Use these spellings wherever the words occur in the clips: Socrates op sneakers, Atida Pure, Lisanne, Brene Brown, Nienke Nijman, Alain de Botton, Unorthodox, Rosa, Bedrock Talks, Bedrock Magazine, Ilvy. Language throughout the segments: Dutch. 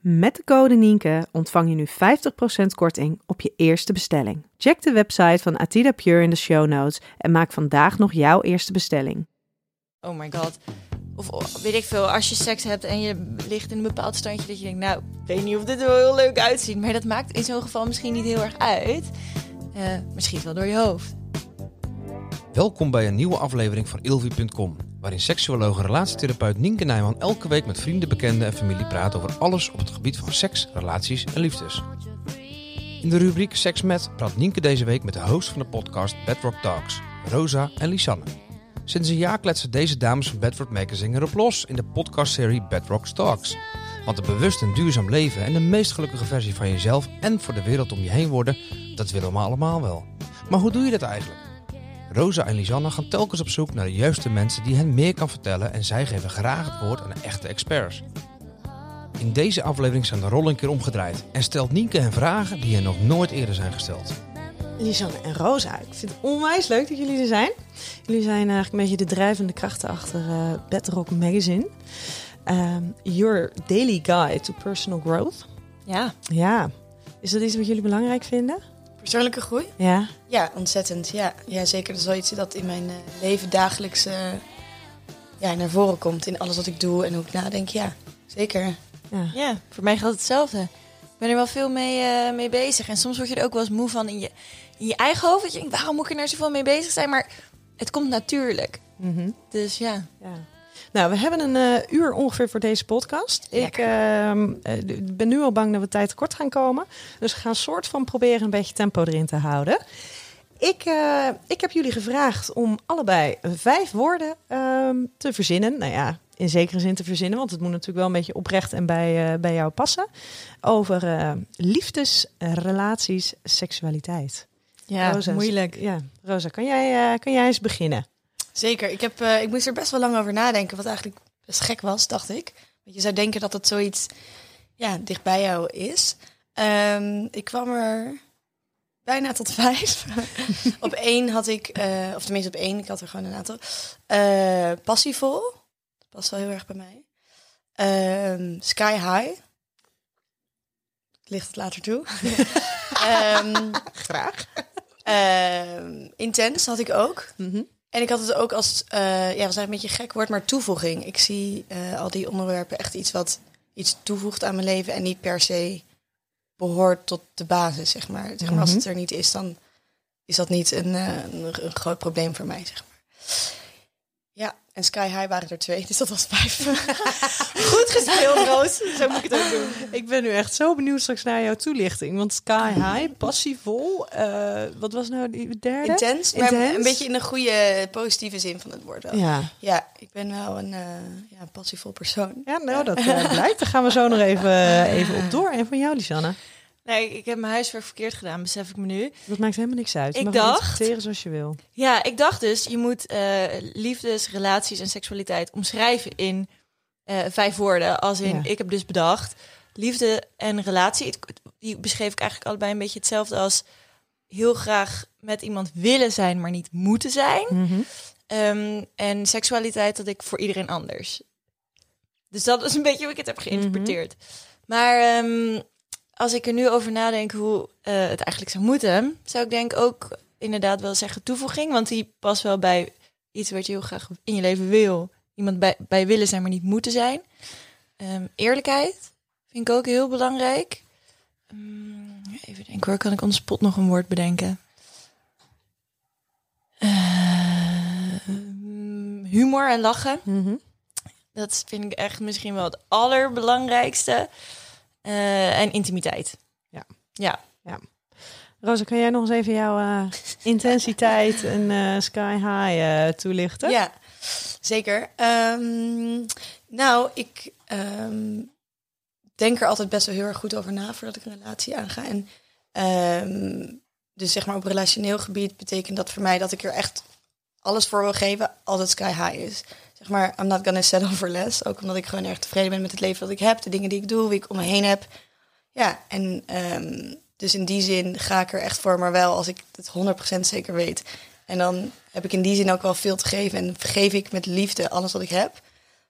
Met de code Nienke ontvang je nu 50% korting op je eerste bestelling. Check de website van Atida Pure in de show notes en maak vandaag nog jouw eerste bestelling. Oh my god. Of weet ik veel, als je seks hebt en je ligt in een bepaald standje dat je denkt, nou, ik weet niet of dit er wel heel leuk uitziet. Maar dat maakt in zo'n geval misschien niet heel erg uit. Misschien wel door je hoofd. Welkom bij een nieuwe aflevering van Ilvy.com, waarin seksuoloog en relatietherapeut Nienke Nijman elke week met vrienden, bekenden en familie praat over alles op het gebied van seks, relaties en liefdes. In de rubriek Seks Met praat Nienke deze week met de host van de podcast Bedrock Talks, Rosa en Lisanne. Sinds een jaar kletsen deze dames van Bedrock Magazine erop los in de podcastserie Bedrock Talks. Want een bewust en duurzaam leven en de meest gelukkige versie van jezelf en voor de wereld om je heen worden, dat willen we allemaal wel. Maar hoe doe je dat eigenlijk? Rosa en Lisanne gaan telkens op zoek naar de juiste mensen die hen meer kan vertellen en zij geven graag het woord aan de echte experts. In deze aflevering zijn de rollen een keer omgedraaid en stelt Nienke hen vragen die hen nog nooit eerder zijn gesteld. Lisanne en Rosa, ik vind het onwijs leuk dat jullie er zijn. Jullie zijn eigenlijk een beetje de drijvende krachten achter Bedrock Magazine. Your daily guide to personal growth. Ja. Is dat iets wat jullie belangrijk vinden? Persoonlijke groei? Ja. Ja, ontzettend. Ja, zeker. Dat is wel iets dat in mijn leven dagelijks naar voren komt. In alles wat ik doe en hoe ik nadenk. Ja, zeker. Ja, voor mij geldt hetzelfde. Ik ben er wel veel mee bezig. En soms word je er ook wel eens moe van in je eigen hoofd. Dat je denkt, waarom moet ik er nou zoveel mee bezig zijn? Maar het komt natuurlijk. Mm-hmm. Dus ja. Nou, we hebben een uur ongeveer voor deze podcast. Ik ben nu al bang dat we tijd tekort gaan komen. Dus we gaan soort van proberen een beetje tempo erin te houden. Ik heb jullie gevraagd om allebei 5 woorden te verzinnen. Nou ja, in zekere zin te verzinnen. Want het moet natuurlijk wel een beetje oprecht en bij jou passen. Over liefdes, relaties, seksualiteit. Ja, Rosa, moeilijk. Ja. Rosa, kan jij eens beginnen? Zeker. Ik moest er best wel lang over nadenken, wat eigenlijk best gek was, dacht ik. Want je zou denken dat het zoiets dicht bij jou is. Ik kwam er bijna tot 5. Op 1 had ik, of tenminste op 1, ik had er gewoon een aantal. Passievol, dat past wel heel erg bij mij. Sky high. Ligt het later toe. Graag. Intens had ik ook. Mm-hmm. En ik had het ook als, was een beetje een gek woord, maar toevoeging. Ik zie al die onderwerpen echt iets wat iets toevoegt aan mijn leven en niet per se behoort tot de basis, zeg maar. Zeg maar als het er niet is, dan is dat niet een groot probleem voor mij, zeg maar. Ja, en Sky High waren er 2, dus dat was 5. Goed gespeeld, Roos. Zo moet ik het ook doen. Ik ben nu echt zo benieuwd straks naar jouw toelichting. Want Sky High, passievol. Wat was nou die derde? Intens, maar een beetje in een goede positieve zin van het woord wel. Ja, ik ben wel een passievol persoon. Ja, nou, dat blijkt. Daar gaan we zo nog even op door. En van jou, Lisanne? Nee, ik heb mijn huiswerk verkeerd gedaan, besef ik me nu. Dat maakt helemaal niks uit. Je mag interpreteren zoals je wil. Ja, ik dacht dus, je moet liefdes, relaties en seksualiteit omschrijven in 5 woorden. Als in, ik heb dus bedacht, liefde en relatie, die beschreef ik eigenlijk allebei een beetje hetzelfde als heel graag met iemand willen zijn, maar niet moeten zijn. Mm-hmm. En seksualiteit dat ik voor iedereen anders. Dus dat is een beetje hoe ik het heb geïnterpreteerd. Mm-hmm. Maar als ik er nu over nadenk hoe het eigenlijk zou moeten, zou ik denk ook inderdaad wel zeggen toevoeging. Want die past wel bij iets wat je heel graag in je leven wil. iemand bij willen zijn, maar niet moeten zijn. Eerlijkheid vind ik ook heel belangrijk. Even denken hoor, kan ik on the spot nog een woord bedenken? Humor en lachen. Mm-hmm. Dat vind ik echt misschien wel het allerbelangrijkste. En intimiteit. Ja. Rosa, kan jij nog eens even jouw intensiteit en sky high toelichten? Ja, zeker. Ik denk er altijd best wel heel erg goed over na voordat ik een relatie aanga. En dus zeg maar op relationeel gebied betekent dat voor mij dat ik er echt alles voor wil geven als het sky high is. Zeg maar, I'm not gonna settle for less. Ook omdat ik gewoon erg tevreden ben met het leven dat ik heb, de dingen die ik doe, wie ik om me heen heb. Ja, en dus in die zin ga ik er echt voor, maar wel als ik het 100% zeker weet. En dan heb ik in die zin ook wel veel te geven. En geef ik met liefde alles wat ik heb.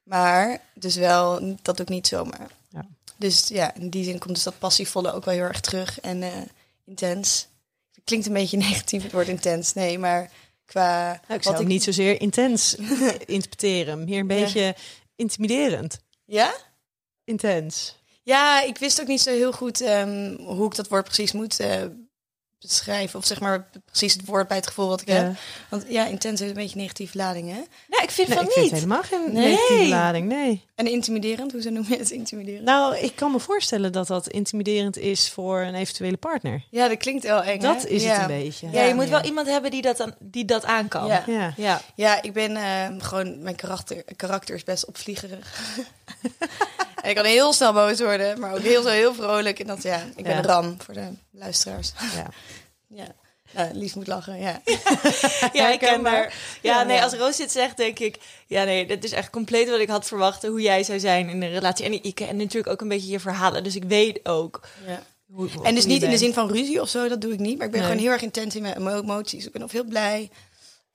Maar dus wel, dat doe ik niet zomaar. Ja. Dus ja, in die zin komt dus dat passievolle ook wel heel erg terug. En intens. Het klinkt een beetje negatief, het woord intens. Nee, maar qua... ik zou wat ik niet zozeer intens interpreteren. Meer een beetje intimiderend. Ja? Intens. Ja, ik wist ook niet zo heel goed hoe ik dat woord precies moet beschrijven. Of zeg maar precies het woord bij het gevoel wat ik heb. Want ja, intens heeft een beetje negatieve lading, hè? Nou, ik vind van niet. Ik vind helemaal geen negatieve lading, nee. En intimiderend, hoe ze noemen het intimiderend? Nou, ik kan me voorstellen dat dat intimiderend is voor een eventuele partner. Ja, dat klinkt wel eng, dat hè? Is het een beetje. Ja, je moet wel iemand hebben die dat aan kan. Ja, ik ben gewoon... Mijn karakter is best opvliegerig. En ik kan heel snel boos worden, maar ook heel vrolijk. En dat ik ben een ram voor de luisteraars. Lief moet lachen, ja, ik ken maar. Ja, nee, als Roos dit zegt, denk ik... Ja, nee, dat is echt compleet wat ik had verwacht. Hoe jij zou zijn in een relatie. En ik ken natuurlijk ook een beetje je verhalen. Dus ik weet ook... Ja. En dus niet in de zin van ruzie of zo, dat doe ik niet. Maar ik ben gewoon heel erg intens in mijn emoties. Ik ben of heel blij...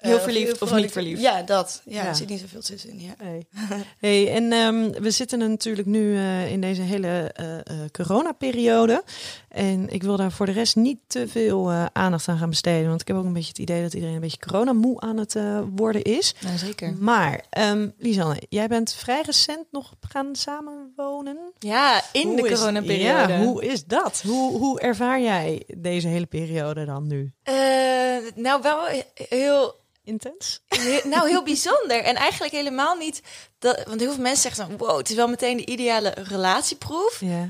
Heel verliefd of niet verliefd. Ja, dat. Ja, er zit niet zoveel tussen in. Ja. Hey, en we zitten natuurlijk nu in deze hele coronaperiode. En ik wil daar voor de rest niet te veel aandacht aan gaan besteden. Want ik heb ook een beetje het idee dat iedereen een beetje coronamoe aan het worden is. Nou, zeker. Maar Lisanne, jij bent vrij recent nog gaan samenwonen. Ja, de coronaperiode. Ja, hoe is dat? Hoe ervaar jij deze hele periode dan nu? Nou, wel heel... Intens? Heel bijzonder. En eigenlijk helemaal niet. Want heel veel mensen zeggen dan... Wow, het is wel meteen de ideale relatieproef. Yeah.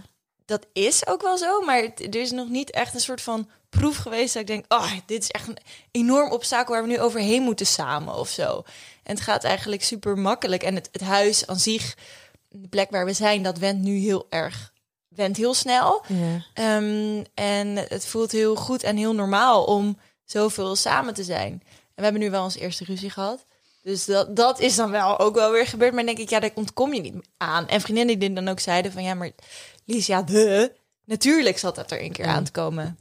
Dat is ook wel zo. Maar er is nog niet echt een soort van proef geweest... dat ik denk, dit is echt een enorm obstakel... waar we nu overheen moeten samen of zo. En het gaat eigenlijk super makkelijk. En het huis aan zich, de plek waar we zijn... dat wendt nu heel erg... wendt heel snel. Yeah. En het voelt heel goed en heel normaal... om zoveel samen te zijn... En we hebben nu wel onze eerste ruzie gehad. Dus dat is dan wel ook wel weer gebeurd. Maar dan denk ik, daar ontkom je niet aan. En vriendinnen die dan ook zeiden van... Ja, maar Lies, natuurlijk zat dat er een keer aan te komen.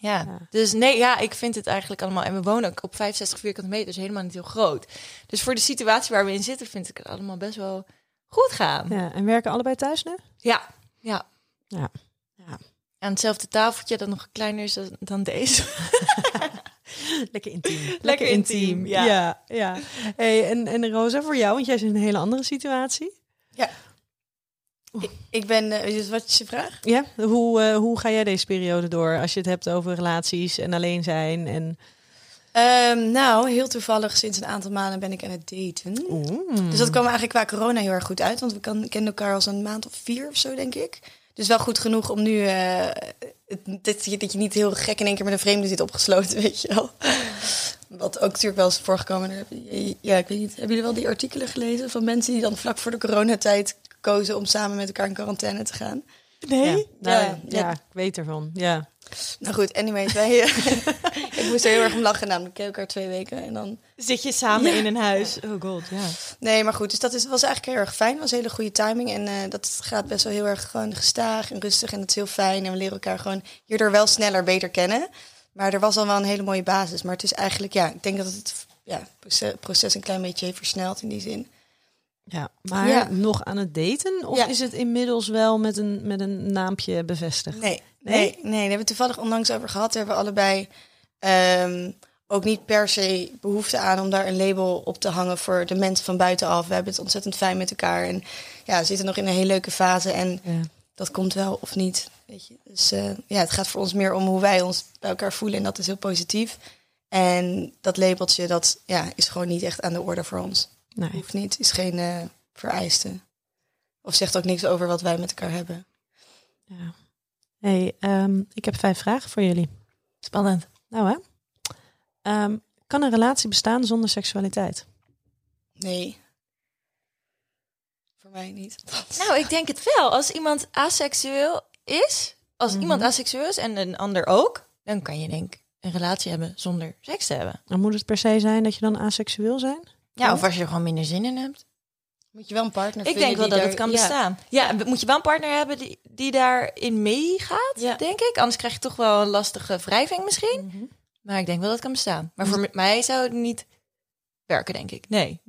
Ja. Dus nee, ik vind het eigenlijk allemaal... En we wonen ook op 65 vierkante meter, dus helemaal niet heel groot. Dus voor de situatie waar we in zitten... vind ik het allemaal best wel goed gaan. Ja, en werken allebei thuis nu? Ja. Aan hetzelfde tafeltje dat nog kleiner is dan deze... Lekker intiem. Ja. Hey, en Rosa, voor jou, want jij zit in een hele andere situatie. Ja. Ik ben, dus wat is je vraag? Ja, hoe ga jij deze periode door als je het hebt over relaties en alleen zijn? En... Nou, heel toevallig, sinds een aantal maanden ben ik aan het daten. Dus dat kwam eigenlijk qua corona heel erg goed uit, want we kennen elkaar al een maand of 4 of zo, denk ik. Dus wel goed genoeg om nu... dat je niet heel gek in één keer met een vreemde zit opgesloten, weet je wel. Wat ook natuurlijk wel is voorgekomen. Ja, ik weet niet. Hebben jullie wel die artikelen gelezen van mensen die dan vlak voor de coronatijd kozen om samen met elkaar in quarantaine te gaan? Nee? Ik weet ervan. Ja. Nou goed, anyways. Ik moest er heel erg om lachen, namelijk ken elkaar 2 weken. En dan zit je samen in een huis. Oh god, ja. Nee, maar goed, dus dat was eigenlijk heel erg fijn. Het was hele goede timing en dat gaat best wel heel erg gewoon gestaag en rustig. En dat is heel fijn en we leren elkaar gewoon hierdoor wel sneller beter kennen. Maar er was al wel een hele mooie basis. Maar het is eigenlijk, ik denk dat het proces een klein beetje heeft versneld in die zin. Ja, maar nog aan het daten? Of is het inmiddels wel met een naampje bevestigd? Nee, daar hebben we toevallig onlangs over gehad. Daar hebben we allebei ook niet per se behoefte aan om daar een label op te hangen voor de mensen van buitenaf. We hebben het ontzettend fijn met elkaar. En ja, we zitten nog in een hele leuke fase. En ja, dat komt wel of niet. Weet je? Dus ja, het gaat voor ons meer om hoe wij ons bij elkaar voelen. En dat is heel positief. En dat labeltje, dat ja, is gewoon niet echt aan de orde voor ons. Nee. Hoeft niet, is geen vereiste. Of zegt ook niks over wat wij met elkaar hebben. Ja. Hey, ik heb 5 vragen voor jullie. Spannend. Nou hè? Kan een relatie bestaan zonder seksualiteit? Nee. Voor mij niet. Nou, ik denk het wel. Als iemand aseksueel is, en een ander ook, dan kan je denk een relatie hebben zonder seks te hebben. Dan moet het per se zijn dat je dan aseksueel zijn? Ja, of als je er gewoon minder zin in hebt. Moet je wel een partner vinden. Ik denk wel dat het kan bestaan. Ja, moet je wel een partner hebben die daarin meegaat, denk ik. Anders krijg je toch wel een lastige wrijving misschien. Mm-hmm. Maar ik denk wel dat het kan bestaan. Maar voor mij zou het niet werken, denk ik. Nee.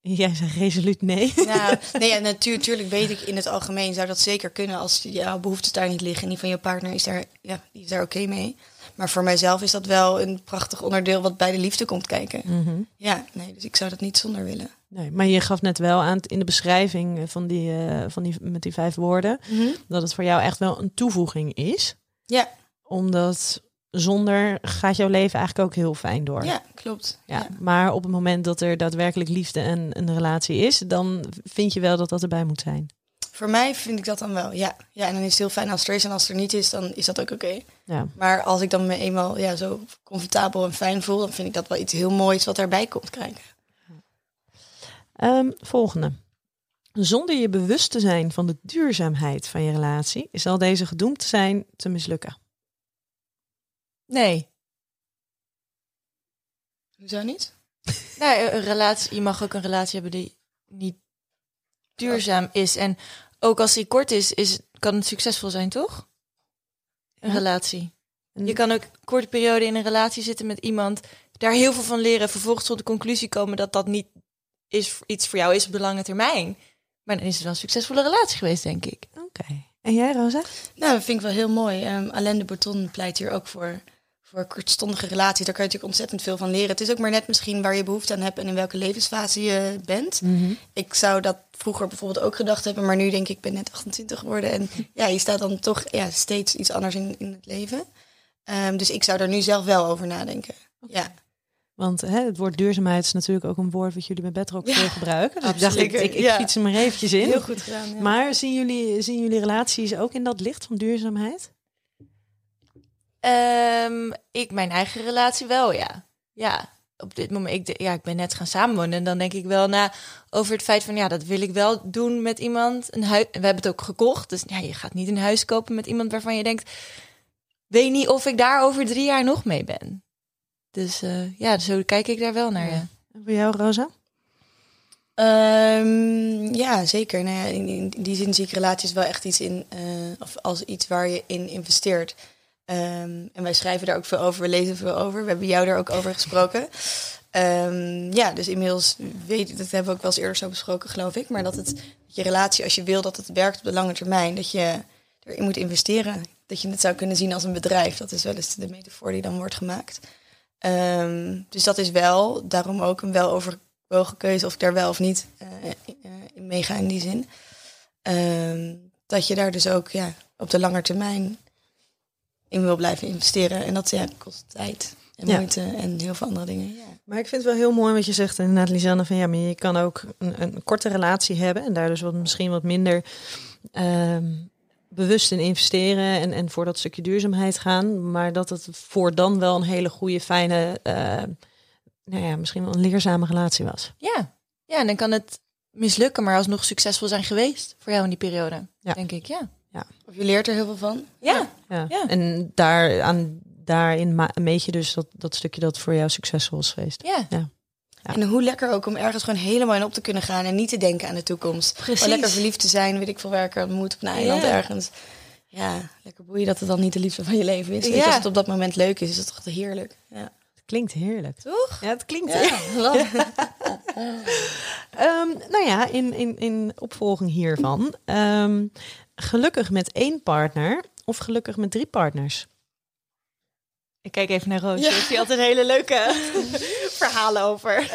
Jij zegt resoluut nee. Nou, nee, natuurlijk weet ik in het algemeen zou dat zeker kunnen als jouw behoeftes daar niet liggen. En die van je partner is daar, ja, die is daar oké mee. Maar voor mijzelf is dat wel een prachtig onderdeel wat bij de liefde komt kijken. Mm-hmm. Ja, nee, dus ik zou dat niet zonder willen. Nee, maar je gaf net wel aan in de beschrijving van die met die 5 woorden, dat het voor jou echt wel een toevoeging is. Ja. Omdat zonder gaat jouw leven eigenlijk ook heel fijn door. Ja, klopt. Ja. Maar op het moment dat er daadwerkelijk liefde en een relatie is, dan vind je wel dat dat erbij moet zijn. Voor mij vind ik dat dan wel, ja. Ja, en dan is het heel fijn als er is en als er niet is, dan is dat ook oké. Ja. Maar als ik dan me eenmaal zo comfortabel en fijn voel, dan vind ik dat wel iets heel moois wat daarbij komt krijgen. Volgende. Zonder je bewust te zijn van de duurzaamheid van je relatie, zal deze gedoemd zijn te mislukken. Nee. Hoezo niet? Nee, een relatie, je mag ook een relatie hebben die niet duurzaam is. En ook als die kort is, kan het succesvol zijn, toch? Een relatie. Je kan ook een korte periode in een relatie zitten met iemand, daar heel veel van leren, vervolgens tot de conclusie komen dat dat niet is, iets voor jou is op de lange termijn. Maar dan is het wel een succesvolle relatie geweest, denk ik. Oké. En jij, Rosa? Nou, dat vind ik wel heel mooi. Alain de Botton pleit hier ook voor kortstondige relaties. Daar kun je natuurlijk ontzettend veel van leren. Het is ook maar net misschien waar je behoefte aan hebt en in welke levensfase je bent. Mm-hmm. Ik zou dat vroeger bijvoorbeeld ook gedacht hebben, maar nu denk ik, ik ben net 28 geworden. En ja, je staat dan toch steeds iets anders in het leven. Dus ik zou daar nu zelf wel over nadenken. Okay. Ja. Want het woord duurzaamheid is natuurlijk ook een woord wat jullie bij Bedrock veel gebruiken. Dus absoluut. Ik dacht, ik fiets hem er eventjes in. Heel goed gedaan. Ja. Maar zien jullie relaties ook in dat licht van duurzaamheid? Mijn eigen relatie wel, ja. Ja, op dit moment, ik ben net gaan samenwonen. En dan denk ik wel na over het feit van, ja, dat wil ik wel doen met iemand. Een huis, we hebben het ook gekocht. Dus ja, je gaat niet een huis kopen met iemand waarvan je denkt, weet niet of ik daar over 3 jaar nog mee ben. Dus zo kijk ik daar wel naar. Ja. En voor jou, Rosa? Ja, zeker. Nou ja, in die zin zie ik relaties wel echt iets in, of als iets waar je in investeert. En wij schrijven daar ook veel over, we lezen veel over. We hebben jou daar ook over gesproken. Dus inmiddels dat hebben we ook wel eens eerder zo besproken, geloof ik. Maar dat je relatie, als je wil dat het werkt op de lange termijn, dat je erin moet investeren. Dat je het zou kunnen zien als een bedrijf. Dat is wel eens de metafoor die dan wordt gemaakt. Dus dat is wel, daarom ook een weloverwogen keuze of ik daar wel of niet in meega in die zin. Dat je daar dus ook op de lange termijn in wil blijven investeren. En dat kost tijd en moeite en heel veel andere dingen. Ja. Maar ik vind het wel heel mooi wat je zegt inderdaad, Lisanne, van maar je kan ook een korte relatie hebben en daar dus misschien wat minder bewust in investeren en voor dat stukje duurzaamheid gaan. Maar dat het voor dan wel een hele goede, fijne, misschien wel een leerzame relatie was. Ja, en dan kan het mislukken, maar alsnog succesvol zijn geweest voor jou in die periode, denk ik, ja. Of je leert er heel veel van. Ja. En daarin meet je dus dat stukje dat voor jou succesvol is geweest. Ja. Ja. En hoe lekker ook om ergens gewoon helemaal in op te kunnen gaan en niet te denken aan de toekomst. Precies. Om lekker verliefd te zijn, weet ik veel werken, ontmoet op een eiland ergens. Ja, lekker boeien dat het dan niet de liefde van je leven is. Weet je, als het op dat moment leuk is, is het toch heerlijk. Ja. Het klinkt heerlijk. Toch? Ja, het klinkt heerlijk. In opvolging hiervan. Gelukkig met 1 partner of gelukkig met 3 partners? Ik kijk even naar Roos. Ja. Heeft hij altijd hele leuke verhalen over.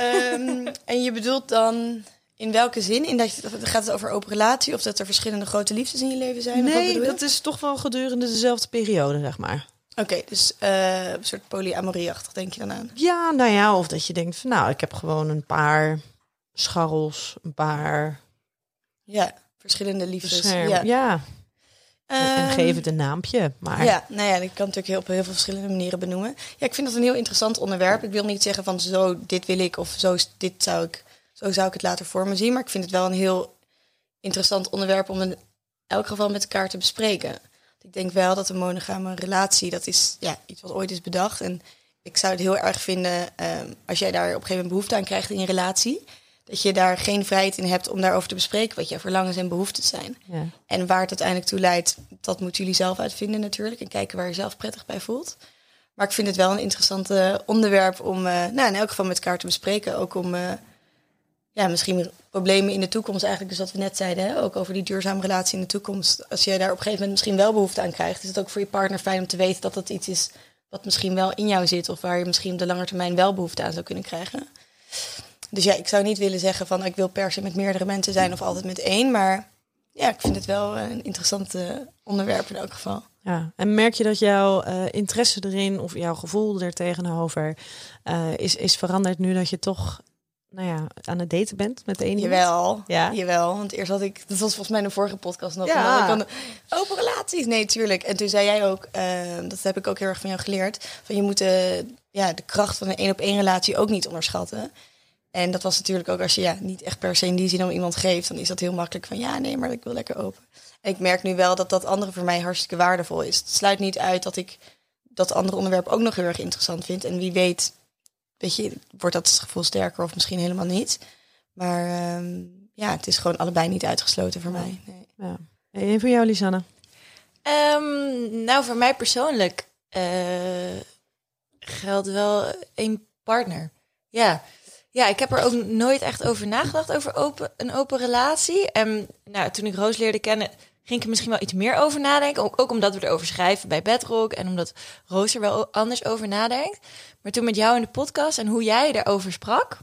En je bedoelt dan in welke zin? In dat gaat het over open relatie of dat er verschillende grote liefdes in je leven zijn? Nee, dat is toch wel gedurende dezelfde periode, zeg maar. Oké, dus een soort polyamorie-achtig denk je dan aan? Ja, nou ja, of dat je denkt van nou, ik heb gewoon een paar scharrels, een paar... Ja, verschillende liefdes. Ja. En geef het een naampje. Maar... Ja, nou ja, dat kan natuurlijk op heel veel verschillende manieren benoemen. Ja, ik vind dat een heel interessant onderwerp. Ik wil niet zeggen van zo, dit wil ik of zo, dit zou ik, zo zou ik het later voor me zien. Maar ik vind het wel een heel interessant onderwerp om in elk geval met elkaar te bespreken. Ik denk wel dat een monogame relatie, dat is ja, iets wat ooit is bedacht. En ik zou het heel erg vinden als jij daar op een gegeven moment behoefte aan krijgt in je relatie... dat je daar geen vrijheid in hebt om daarover te bespreken... wat je verlangens en behoeftes zijn. Ja. En waar het uiteindelijk toe leidt, dat moeten jullie zelf uitvinden natuurlijk... en kijken waar je zelf prettig bij voelt. Maar ik vind het wel een interessant onderwerp om in elk geval met elkaar te bespreken. Ook om misschien problemen in de toekomst eigenlijk... dus wat we net zeiden, hè, ook over die duurzame relatie in de toekomst. Als je daar op een gegeven moment misschien wel behoefte aan krijgt... is het ook voor je partner fijn om te weten dat dat iets is... wat misschien wel in jou zit... of waar je misschien op de lange termijn wel behoefte aan zou kunnen krijgen... Dus ja, ik zou niet willen zeggen van... ik wil per se met meerdere mensen zijn of altijd met één. Maar ja, ik vind het wel een interessant onderwerp in elk geval. Ja, en merk je dat jouw interesse erin of jouw gevoel er tegenover... is veranderd nu dat je toch aan het daten bent met één iemand? Jawel. Want eerst had ik... Dat was volgens mij in de vorige podcast nog. Ja. Open relaties, nee, tuurlijk. En toen zei jij ook... dat heb ik ook heel erg van jou geleerd... van je moet de kracht van een 1-op-1 relatie ook niet onderschatten... En dat was natuurlijk ook als je niet echt per se in die zin om iemand geeft... dan is dat heel makkelijk van maar ik wil lekker open. En ik merk nu wel dat andere voor mij hartstikke waardevol is. Het sluit niet uit dat ik dat andere onderwerp ook nog heel erg interessant vind. En wie weet, wordt dat gevoel sterker of misschien helemaal niet. Maar het is gewoon allebei niet uitgesloten voor mij. Nee. Ja. En voor jou, Lisanne? Voor mij persoonlijk geldt wel één partner. Ja. Ja, ik heb er ook nooit echt over nagedacht, over een open relatie. En toen ik Roos leerde kennen, ging ik er misschien wel iets meer over nadenken. Ook omdat we erover schrijven bij Bedrock en omdat Roos er wel anders over nadenkt. Maar toen met jou in de podcast en hoe jij daarover sprak...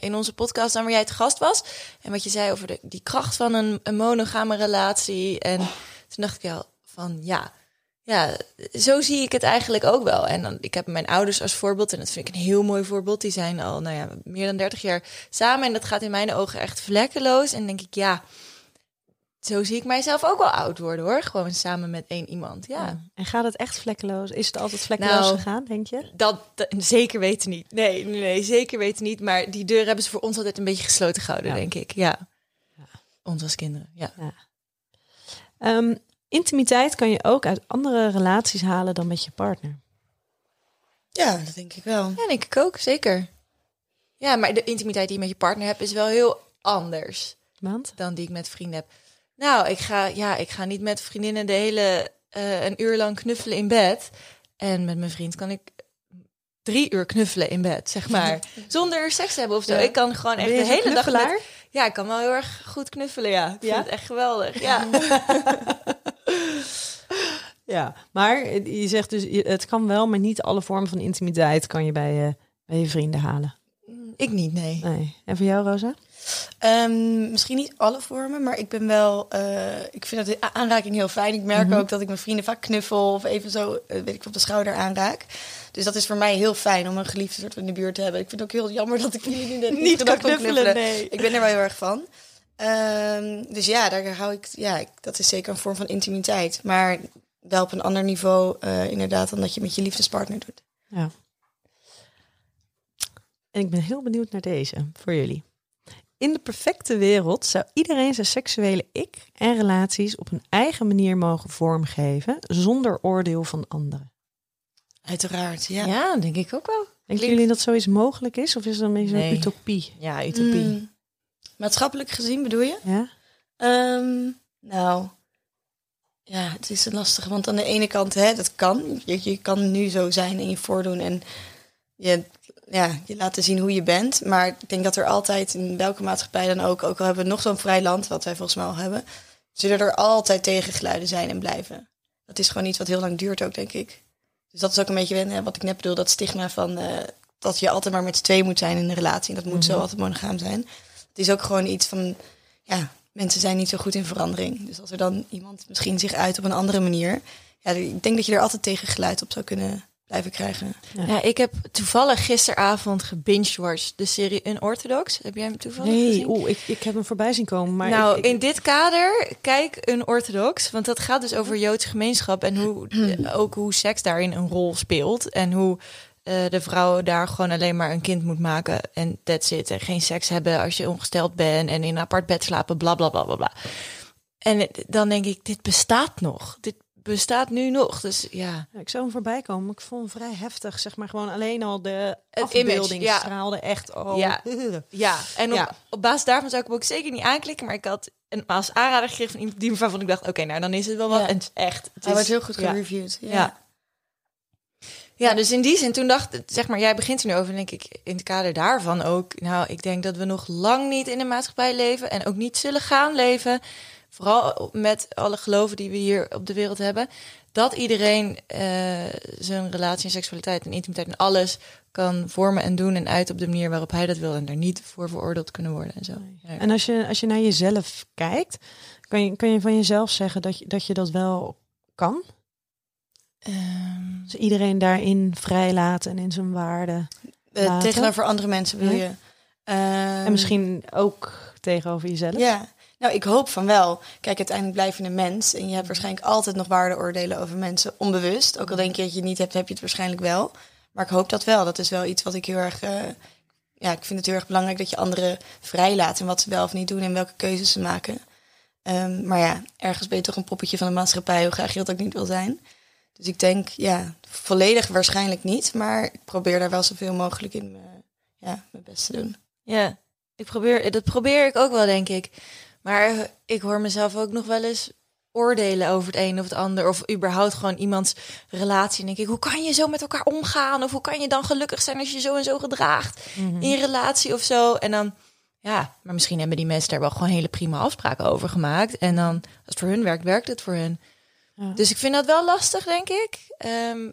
in onze podcast dan waar jij te gast was... en wat je zei over die kracht van een monogame relatie. En toen dacht ik wel van ja, zo zie ik het eigenlijk ook wel. En dan, ik heb mijn ouders als voorbeeld... en dat vind ik een heel mooi voorbeeld. Die zijn al meer dan 30 jaar samen... en dat gaat in mijn ogen echt vlekkeloos. En denk ik, zo zie ik mijzelf ook wel oud worden, hoor. Gewoon samen met één iemand, ja. En gaat het echt vlekkeloos? Is het altijd vlekkeloos gegaan, denk je? Dat zeker weten niet. Nee, zeker weten niet. Maar die deur hebben ze voor ons altijd een beetje gesloten gehouden, denk ik. Ja. Ons als kinderen, ja. Intimiteit kan je ook uit andere relaties halen dan met je partner. Ja, dat denk ik wel. Ja, denk ik ook, zeker. Ja, maar de intimiteit die je met je partner hebt is wel heel anders dan die ik met vrienden heb. Nou, ik ga niet met vriendinnen de hele een uur lang knuffelen in bed. En met mijn vriend kan ik 3 uur knuffelen in bed, zeg maar. Zonder seks te hebben of zo. Ja. Ik kan gewoon echt de hele dag klaar. Ja, ik kan wel heel erg goed knuffelen, ja. Ik vind het echt geweldig, ja. Ja, maar je zegt dus, het kan wel, maar niet alle vormen van intimiteit kan je bij je vrienden halen. Ik niet, nee. En voor jou, Rosa? Misschien niet alle vormen, maar ik ben wel... ik vind dat de aanraking heel fijn. Ik merk ook dat ik mijn vrienden vaak knuffel of even zo, op de schouder aanraak. Dus dat is voor mij heel fijn om een geliefde soort in de buurt te hebben. Ik vind het ook heel jammer dat ik jullie niet kan knuffelen. Nee. Ik ben er wel heel erg van. Dus daar hou ik... Ja, dat is zeker een vorm van intimiteit. Maar wel op een ander niveau inderdaad dan dat je met je liefdespartner doet. Ja. En ik ben heel benieuwd naar deze voor jullie. In de perfecte wereld zou iedereen zijn seksuele ik en relaties op een eigen manier mogen vormgeven, zonder oordeel van anderen. Uiteraard, ja. Ja, denk ik ook wel. Denken jullie dat zoiets mogelijk is? Of is dat een utopie? Ja, utopie. Maatschappelijk gezien bedoel je? Ja. Het is lastig. Want aan de ene kant, dat kan. Je kan nu zo zijn en je voordoen en je laten zien hoe je bent. Maar ik denk dat er altijd in welke maatschappij dan ook al hebben we nog zo'n vrij land, wat wij volgens mij al hebben, zullen er altijd tegengeluiden zijn en blijven. Dat is gewoon iets wat heel lang duurt ook, denk ik. Dus dat is ook een beetje wat ik net bedoel, dat stigma van dat je altijd maar met z'n twee moet zijn in een relatie. En dat moet zo altijd monogaam zijn. Het is ook gewoon iets van, ja, mensen zijn niet zo goed in verandering. Dus als er dan iemand misschien zich uit op een andere manier. Ja, ik denk dat je er altijd tegen geluid op zou kunnen blijven krijgen. Ja, ja, ik heb toevallig gisteravond gebingewatcht de serie Unorthodox. Heb jij hem toevallig gezien? Nee, ik heb hem voorbij zien komen. Maar nou, in dit kader, kijk Unorthodox. Want dat gaat dus over Joodse gemeenschap en hoe seks daarin een rol speelt. En hoe de vrouw daar gewoon alleen maar een kind moet maken en that's it. En geen seks hebben als je ongesteld bent en in een apart bed slapen, bla bla bla bla bla. En dan denk ik, dit bestaat nog. Dit bestaat nu nog, dus ja. Ja, ik zou hem voorbij komen, maar ik vond hem vrij heftig. Zeg maar gewoon alleen al de afbeelding straalde echt. Oh. Ja, ja. En op basis daarvan zou ik hem ook zeker niet aanklikken, maar ik had een als aanrader gekregen van iemand die waarvan ik dacht, oké, nou dan is het wel wat. En echt, hij wordt heel goed gereviewd. Ja. Ja. Ja, dus in die zin, toen dacht ik, zeg maar, jij begint er nu over, en denk ik, in het kader daarvan ook, nou, ik denk dat we nog lang niet in de maatschappij leven en ook niet zullen gaan leven, vooral met alle geloven die we hier op de wereld hebben, dat iedereen zijn relatie en seksualiteit en intimiteit en alles kan vormen en doen en uit op de manier waarop hij dat wil en daar niet voor veroordeeld kunnen worden en zo. Ja. En als je naar jezelf kijkt, kan je van jezelf zeggen dat je dat wel kan? Dus iedereen daarin vrij laten en in zijn waarde laten. Tegenover andere mensen wil je. En misschien ook tegenover jezelf. Ja, nou ik hoop van wel. Kijk, uiteindelijk blijf je een mens. En je hebt waarschijnlijk altijd nog waardeoordelen over mensen. Onbewust. Ook al denk je dat je het niet hebt, heb je het waarschijnlijk wel. Maar ik hoop dat wel. Dat is wel iets wat ik heel erg... ik vind het heel erg belangrijk dat je anderen vrij laat. En wat ze wel of niet doen en welke keuzes ze maken. Maar ja, ergens ben je toch een poppetje van de maatschappij. Hoe graag je dat ook niet wil zijn. Dus ik denk, ja, volledig waarschijnlijk niet. Maar ik probeer daar wel zoveel mogelijk in mijn best te doen. Ja, dat probeer ik ook wel, denk ik. Maar ik hoor mezelf ook nog wel eens oordelen over het een of het ander. Of überhaupt gewoon iemands relatie. En denk ik, hoe kan je zo met elkaar omgaan? Of hoe kan je dan gelukkig zijn als je zo en zo gedraagt in je relatie of zo? En dan... Ja, maar misschien hebben die mensen daar wel gewoon hele prima afspraken over gemaakt. En dan, als het voor hun werkt, werkt het voor hun. Ja. Dus ik vind dat wel lastig, denk ik.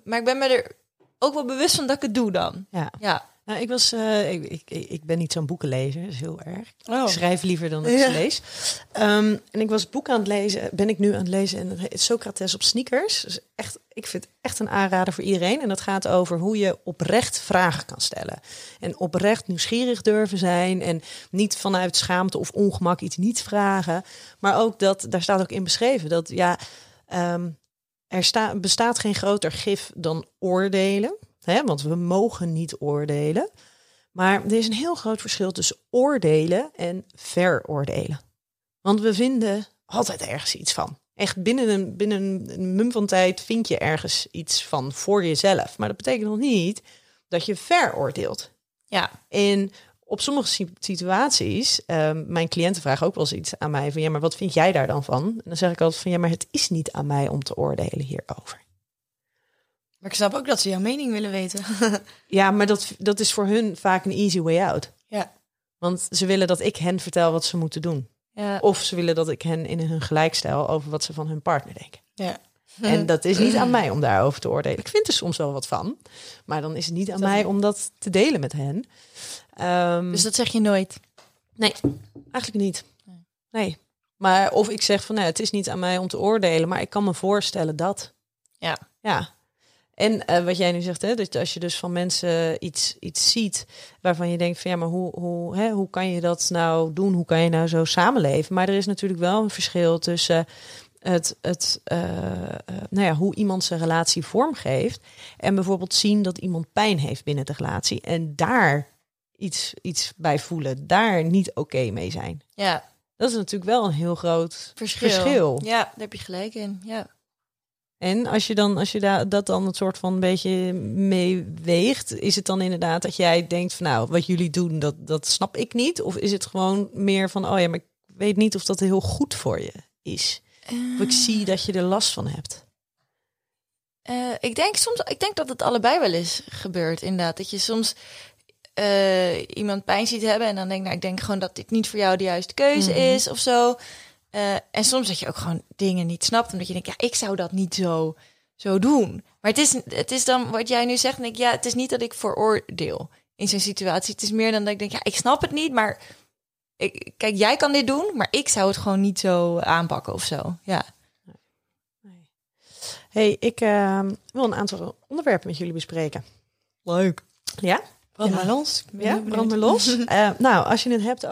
Maar ik ben me er ook wel bewust van dat ik het doe dan. Ja. Ja. Nou, ik ben niet zo'n boekenlezer, dat is heel erg. Oh. Ik schrijf liever dan dat ik ze lees. En ik was boek aan het lezen, ben ik nu aan het lezen. En dat heet Socrates op sneakers. Dus echt, ik vind het echt een aanrader voor iedereen. En dat gaat over hoe je oprecht vragen kan stellen. En oprecht nieuwsgierig durven zijn. En niet vanuit schaamte of ongemak iets niet vragen. Maar ook dat, daar staat ook in beschreven, dat ja... bestaat geen groter gif dan oordelen. Hè? Want we mogen niet oordelen. Maar er is een heel groot verschil tussen oordelen en veroordelen. Want we vinden altijd ergens iets van. Echt binnen een mum van tijd vind je ergens iets van voor jezelf. Maar dat betekent nog niet dat je veroordeelt. Ja. En op sommige situaties, mijn cliënten vragen ook wel eens iets aan mij van ja, maar wat vind jij daar dan van? En dan zeg ik altijd van ja, maar het is niet aan mij om te oordelen hierover. Maar ik snap ook dat ze jouw mening willen weten. Ja, maar dat is voor hun vaak een easy way out. Ja. Want ze willen dat ik hen vertel wat ze moeten doen. Ja. Of ze willen dat ik hen in hun gelijk stel over wat ze van hun partner denken. Ja. En dat is niet aan mij om daarover te oordelen. Ik vind er soms wel wat van. Maar dan is het niet aan mij om dat te delen met hen. Dus dat zeg je nooit? Nee, eigenlijk niet. Nee. Maar of ik zeg van, nou, het is niet aan mij om te oordelen. Maar ik kan me voorstellen dat. Ja. Ja. En wat jij nu zegt, hè, dat als je dus van mensen iets ziet waarvan je denkt van ja, maar hoe kan je dat nou doen? Hoe kan je nou zo samenleven? Maar er is natuurlijk wel een verschil tussen... hoe iemand zijn relatie vormgeeft. En bijvoorbeeld zien dat iemand pijn heeft binnen de relatie. En daar iets bij voelen. Daar niet oké mee zijn. Ja. Dat is natuurlijk wel een heel groot verschil. Ja, daar heb je gelijk in. Ja. En als je dat dan een soort van een beetje meeweegt, is het dan inderdaad dat jij denkt van nou, wat jullie doen, dat snap ik niet? Of is het gewoon meer van, oh ja, maar ik weet niet of dat heel goed voor je is? Of ik zie dat je er last van hebt. Ik denk dat het allebei wel eens gebeurt, inderdaad. Dat je soms iemand pijn ziet hebben en dan denk nou, ik denk gewoon dat dit niet voor jou de juiste keuze is of zo. En soms dat je ook gewoon dingen niet snapt, omdat je denkt, ja, ik zou dat niet zo zo doen. Maar het is dan wat jij nu zegt, denk ik, ja, het is niet dat ik veroordeel in zijn situatie. Het is meer dan dat ik denk, ja, ik snap het niet, maar kijk, jij kan dit doen, maar ik zou het gewoon niet zo aanpakken of zo. Ja. Nee. Hey, ik wil een aantal onderwerpen met jullie bespreken. Leuk. Ja? Brand maar los. Ja, brand maar los. Nou, als je het hebt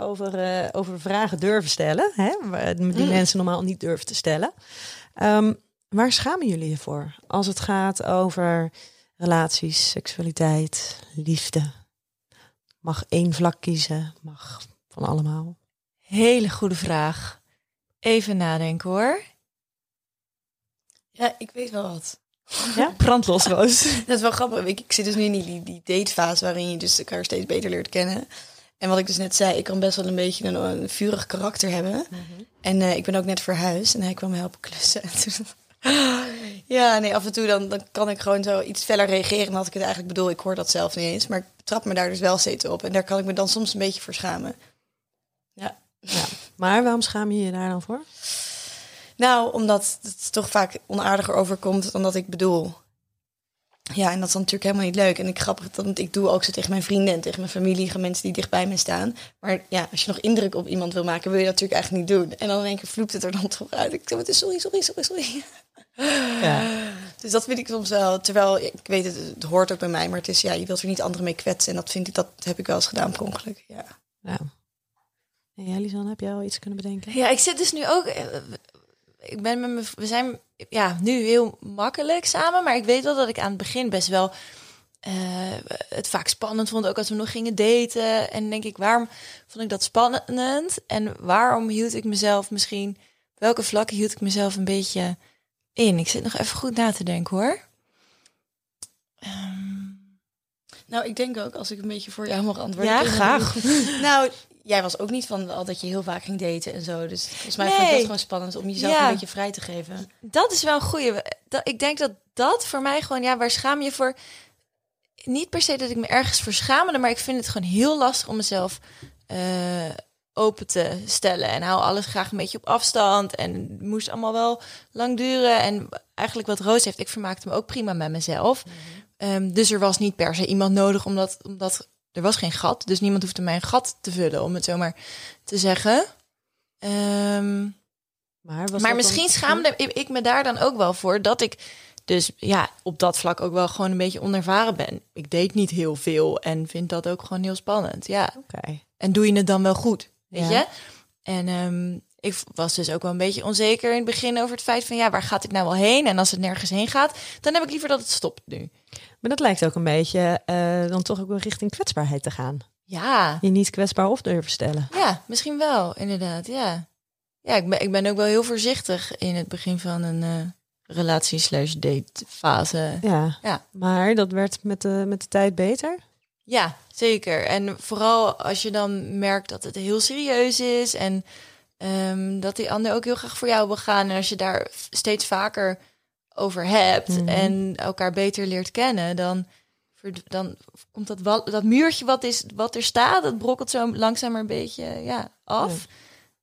over vragen durven stellen, hè, die mensen normaal niet durven te stellen. Waar schamen jullie je voor als het gaat over relaties, seksualiteit, liefde? Mag één vlak kiezen, mag van allemaal. Hele goede vraag. Even nadenken hoor. Ja, ik weet wel wat. Ja? Brandlos, Roos. Dat is wel grappig. Ik zit dus nu in die datefase waarin je dus elkaar steeds beter leert kennen. En wat ik dus net zei, ik kan best wel een beetje een vurig karakter hebben. Mm-hmm. En ik ben ook net verhuisd en hij kwam me helpen klussen. Ja, nee, af en toe dan kan ik gewoon zo iets feller reageren dan had ik het eigenlijk bedoel. Ik hoor dat zelf niet eens, maar ik betrap me daar dus wel steeds op. En daar kan ik me dan soms een beetje voor schamen. Ja. Ja. Maar waarom schaam je je daar dan voor? Nou, omdat het toch vaak onaardiger overkomt dan dat ik bedoel. Ja, en dat is dan natuurlijk helemaal niet leuk. En grappig, want ik doe ook zo tegen mijn vrienden en tegen mijn familie, mensen die dichtbij me staan. Maar ja, als je nog indruk op iemand wil maken, wil je dat natuurlijk eigenlijk niet doen. En dan in één keer vloept het er dan toch uit. Ik zeg, sorry. Ja. Dus dat vind ik soms wel. Terwijl, ik weet het hoort ook bij mij, maar het is, ja, je wilt er niet anderen mee kwetsen. En dat heb ik wel eens gedaan per ongeluk, ja. Nou. En jij, Lisanne, heb jij al iets kunnen bedenken? Ja, ik zit dus nu ook... We zijn ja, nu heel makkelijk samen, maar ik weet wel dat ik aan het begin best wel het vaak spannend vond, ook als we nog gingen daten. En denk ik, waarom vond ik dat spannend? En waarom hield ik mezelf misschien, welke vlakken hield ik mezelf een beetje in? Ik zit nog even goed na te denken hoor. Nou, ik denk ook, als ik een beetje voor jou mag antwoorden. Ja, graag. Nou... Jij was ook niet van al dat je heel vaak ging daten en zo. Dus volgens mij vond ik dat gewoon spannend om jezelf een beetje vrij te geven. Dat is wel een goeie. Ik denk dat voor mij gewoon... Ja, waar schaam je voor? Niet per se dat ik me ergens voor schaamde... maar ik vind het gewoon heel lastig om mezelf open te stellen. En hou alles graag een beetje op afstand. En het moest allemaal wel lang duren. En eigenlijk wat Roos heeft... Ik vermaakte me ook prima met mezelf. Mm-hmm. Dus er was niet per se iemand nodig om dat er was geen gat, dus niemand hoefde mijn gat te vullen, om het zomaar te zeggen. Maar misschien dan... schaamde ik me daar dan ook wel voor, dat ik dus ja op dat vlak ook wel gewoon een beetje onervaren ben. Ik deed niet heel veel en vind dat ook gewoon heel spannend, ja. Okay. En doe je het dan wel goed, weet je? En ik was dus ook wel een beetje onzeker in het begin over het feit van... ja, waar gaat dit nou wel heen? En als het nergens heen gaat, dan heb ik liever dat het stopt nu. Maar dat lijkt ook een beetje dan toch ook wel richting kwetsbaarheid te gaan. Ja. Je niet kwetsbaar op durven stellen. Ja, misschien wel, inderdaad, ja. Ja, ik ben ook wel heel voorzichtig in het begin van een relatie/date fase. Ja. Ja, maar dat werd met de tijd beter? Ja, zeker. En vooral als je dan merkt dat het heel serieus is... en dat die ander ook heel graag voor jou wil gaan. En als je daar steeds vaker over hebt en elkaar beter leert kennen... dan komt dat muurtje wat er staat... dat brokkelt zo langzaam maar een beetje af.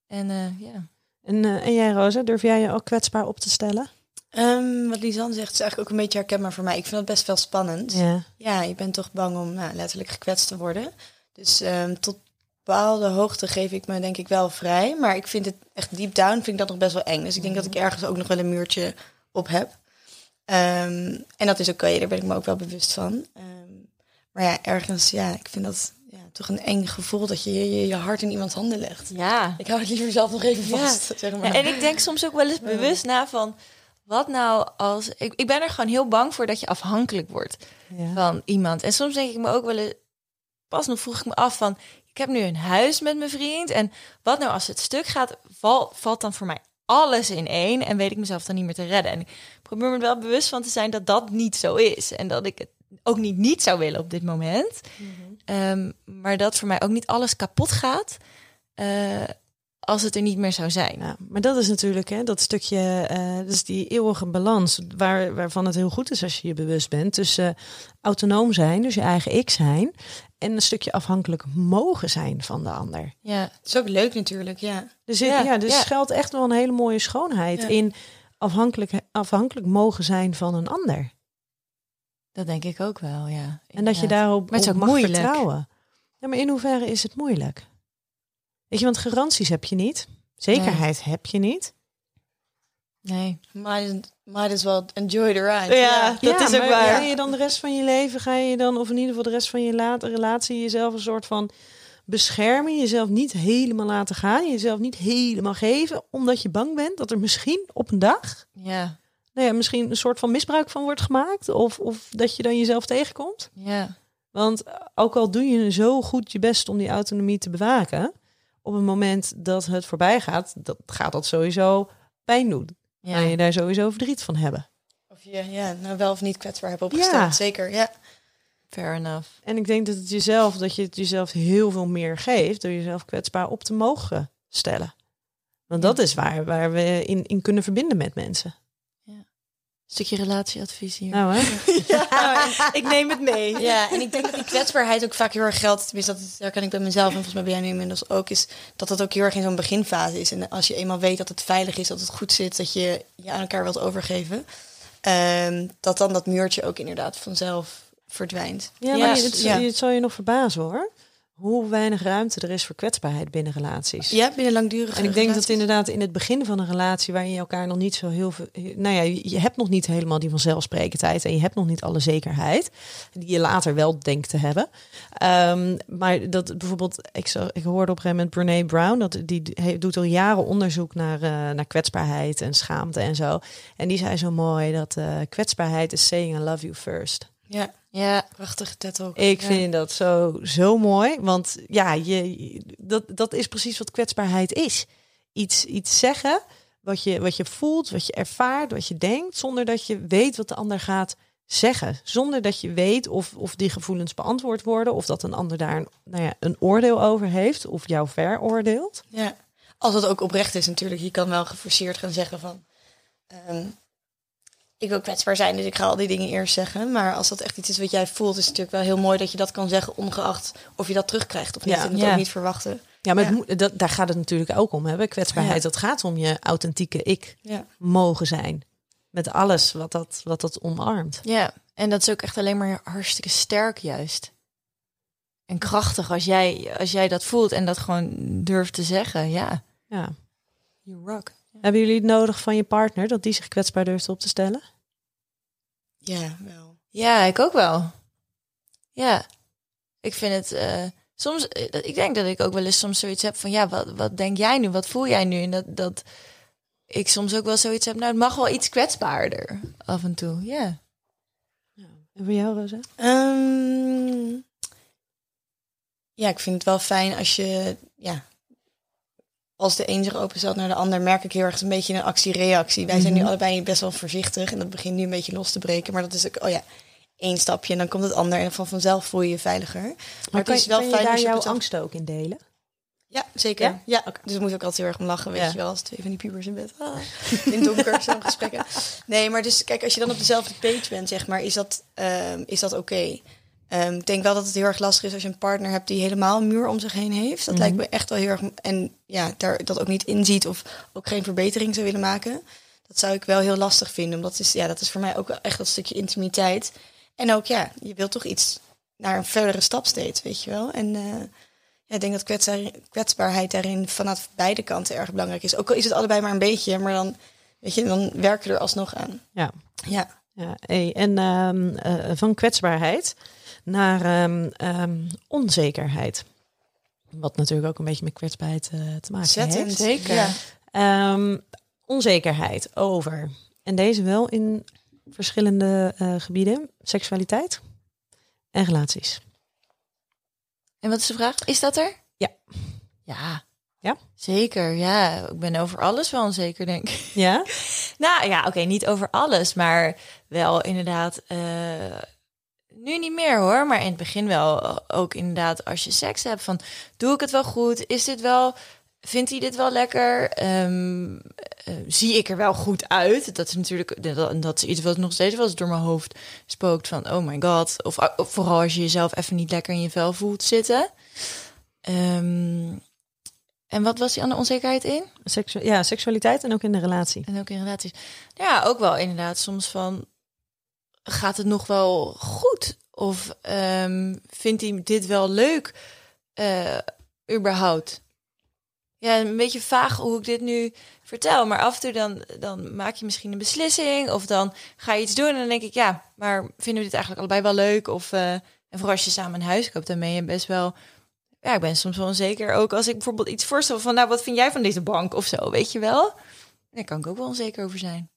Ja. En jij, Rosa, durf jij je ook kwetsbaar op te stellen? Wat Lisanne zegt is eigenlijk ook een beetje herkenbaar voor mij. Ik vind dat best wel spannend. Ja, je bent toch bang om letterlijk gekwetst te worden. Dus tot bepaalde hoogte geef ik me denk ik wel vrij. Maar ik vind het echt deep down vind ik dat nog best wel eng. Dus ik denk dat ik ergens ook nog wel een muurtje op heb. En dat is oké, daar ben ik me ook wel bewust van. Maar ja, ergens, ja, ik vind dat toch een eng gevoel dat je hart in iemands handen legt. Ja. Ik hou het liever zelf nog even vast. Ja. Zeg maar. Ja, en ik denk soms ook wel eens bewust na van... Wat nou als... Ik ben er gewoon heel bang voor dat je afhankelijk wordt van iemand. En soms denk ik me ook wel eens... Pas nog vroeg ik me af van... Ik heb nu een huis met mijn vriend. En wat nou als het stuk gaat, valt dan voor mij alles in één. En weet ik mezelf dan niet meer te redden. En ik probeer me er wel bewust van te zijn dat dat niet zo is. En dat ik het ook niet zou willen op dit moment. Mm-hmm. Maar dat voor mij ook niet alles kapot gaat... als het er niet meer zou zijn. Ja, maar dat is natuurlijk dat stukje... dus die eeuwige balans... waarvan het heel goed is als je je bewust bent... tussen autonoom zijn, dus je eigen ik zijn... en een stukje afhankelijk mogen zijn van de ander. Ja, het is ook leuk natuurlijk, ja. Dus er schuilt echt wel een hele mooie schoonheid in... afhankelijk mogen zijn van een ander. Dat denk ik ook wel, ja. Inderdaad. En dat je daarop mag vertrouwen. Ja, maar in hoeverre is het moeilijk? Weet je, want garanties heb je niet. Zekerheid heb je niet. Nee. Might as well enjoy the ride. Ja, dat is ook waar. Ga je dan de rest van je leven, of in ieder geval de rest van je relatie, jezelf een soort van beschermen, jezelf niet helemaal laten gaan, jezelf niet helemaal geven, omdat je bang bent dat er misschien op een dag, misschien een soort van misbruik van wordt gemaakt, of dat je dan jezelf tegenkomt. Ja. Want ook al doe je zo goed je best om die autonomie te bewaken, op het moment dat het voorbij gaat dat sowieso pijn doen. Ja. Dan je daar sowieso verdriet van hebben. Of je wel of niet kwetsbaar hebt opgesteld, zeker, ja. Fair enough. En ik denk dat je het jezelf heel veel meer geeft door jezelf kwetsbaar op te mogen stellen. Want dat is waar we in kunnen verbinden met mensen. Ja. Stukje relatieadvies hier. Nou, hè? Ik neem het mee. Ja, en ik denk dat die kwetsbaarheid ook vaak heel erg geldt. Tenminste, daar kan ik bij mezelf en volgens mij ben jij nu inmiddels ook. Is dat het ook heel erg in zo'n beginfase is. En als je eenmaal weet dat het veilig is, dat het goed zit, dat je je aan elkaar wilt overgeven. Dat dan dat muurtje ook inderdaad vanzelf verdwijnt. Ja, maar het zal je nog verbazen hoor. Hoe weinig ruimte er is voor kwetsbaarheid binnen relaties. Ja, binnen langdurige relaties. En ik denk dat inderdaad in het begin van een relatie waarin je elkaar nog niet zo heel veel... Nou ja, je hebt nog niet helemaal die vanzelfsprekendheid en je hebt nog niet alle zekerheid die je later wel denkt te hebben. Maar dat bijvoorbeeld... Ik hoorde op een gegeven moment Brene Brown, die doet al jaren onderzoek naar kwetsbaarheid en schaamte en zo. En die zei zo mooi dat kwetsbaarheid is saying I love you first. Ja. Ja, prachtige TED ook. Ik vind dat zo mooi. Want dat is precies wat kwetsbaarheid is. Iets zeggen wat je voelt, wat je ervaart, wat je denkt, zonder dat je weet wat de ander gaat zeggen. Zonder dat je weet of die gevoelens beantwoord worden, of dat een ander daar een oordeel over heeft, of jou veroordeelt. Ja, als dat ook oprecht is natuurlijk. Je kan wel geforceerd gaan zeggen van... Ik wil kwetsbaar zijn, dus ik ga al die dingen eerst zeggen. Maar als dat echt iets is wat jij voelt, is het natuurlijk wel heel mooi dat je dat kan zeggen, ongeacht of je dat terugkrijgt of niet. En dat ook niet verwachten. Ja, maar daar gaat het natuurlijk ook om. Hè? Kwetsbaarheid, dat gaat om je authentieke ik mogen zijn. Met alles wat dat omarmt. Ja, en dat is ook echt alleen maar hartstikke sterk juist. En krachtig als jij dat voelt en dat gewoon durft te zeggen. Ja. You rock. Hebben jullie het nodig van je partner dat die zich kwetsbaar durft op te stellen? Ja, wel. Ja, ik ook wel. Ja, ik vind het soms. Ik denk dat ik ook wel eens soms zoiets heb van wat denk jij nu? Wat voel jij nu? En dat ik soms ook wel zoiets heb. Nou, het mag wel iets kwetsbaarder af en toe. Yeah. Ja. En voor jou, Rosa? Ja, ik vind het wel fijn als je Als de een zich openstelt naar de ander, merk ik heel erg een beetje een actie-reactie. Wij zijn nu allebei best wel voorzichtig en dat begint nu een beetje los te breken. Maar dat is ook, één stapje en dan komt het ander en vanzelf voel je je veiliger. Maar het is wel fijn je daar jouw angsten ook in delen? Ja, zeker. Ja? Okay. Dus het moet ook altijd heel erg om lachen, weet je wel. Als twee van die pubers in bed. Ah, in donker, zo'n gesprekken. Nee, maar dus kijk, als je dan op dezelfde page bent, zeg maar, is dat oké? Ik denk wel dat het heel erg lastig is als je een partner hebt die helemaal een muur om zich heen heeft. Dat lijkt me echt wel heel erg... En dat ook niet inziet of ook geen verbetering zou willen maken. Dat zou ik wel heel lastig vinden. Omdat dat is voor mij ook echt dat stukje intimiteit. En ook je wilt toch iets naar een verdere stap steeds, weet je wel. En ik denk dat kwetsbaarheid daarin vanaf beide kanten erg belangrijk is. Ook al is het allebei maar een beetje, maar dan, weet je, dan werken we er alsnog aan. Ja. Van kwetsbaarheid naar onzekerheid. Wat natuurlijk ook een beetje met kwetsbaarheid te maken heeft. Zeker. Ja. Onzekerheid over. En deze wel in verschillende gebieden. Seksualiteit en relaties. En wat is de vraag? Is dat er? Ja. Zeker, ja. Ik ben over alles wel onzeker, denk ik. Ja? Niet over alles. Maar wel inderdaad... Nu niet meer hoor, maar in het begin wel ook inderdaad als je seks hebt. Van, doe ik het wel goed? Is dit wel? Vindt hij dit wel lekker? Zie ik er wel goed uit? Dat is natuurlijk dat is iets wat nog steeds wel eens door mijn hoofd spookt van oh my god. Of vooral als je jezelf even niet lekker in je vel voelt zitten. En wat was die andere onzekerheid in? Seksualiteit en ook in de relatie. En ook in relaties. Ja, ook wel inderdaad. Soms van, gaat het nog wel goed? Of vindt hij dit wel leuk? Überhaupt. Ja, een beetje vaag hoe ik dit nu vertel. Maar af en toe dan maak je misschien een beslissing. Of dan ga je iets doen en dan denk ik, ja, maar vinden we dit eigenlijk allebei wel leuk? Of en vooral als je samen een huis koopt, dan ben je best wel... Ja, ik ben soms wel onzeker. Ook als ik bijvoorbeeld iets voorstel van, nou, wat vind jij van deze bank of zo, weet je wel? Daar kan ik ook wel onzeker over zijn.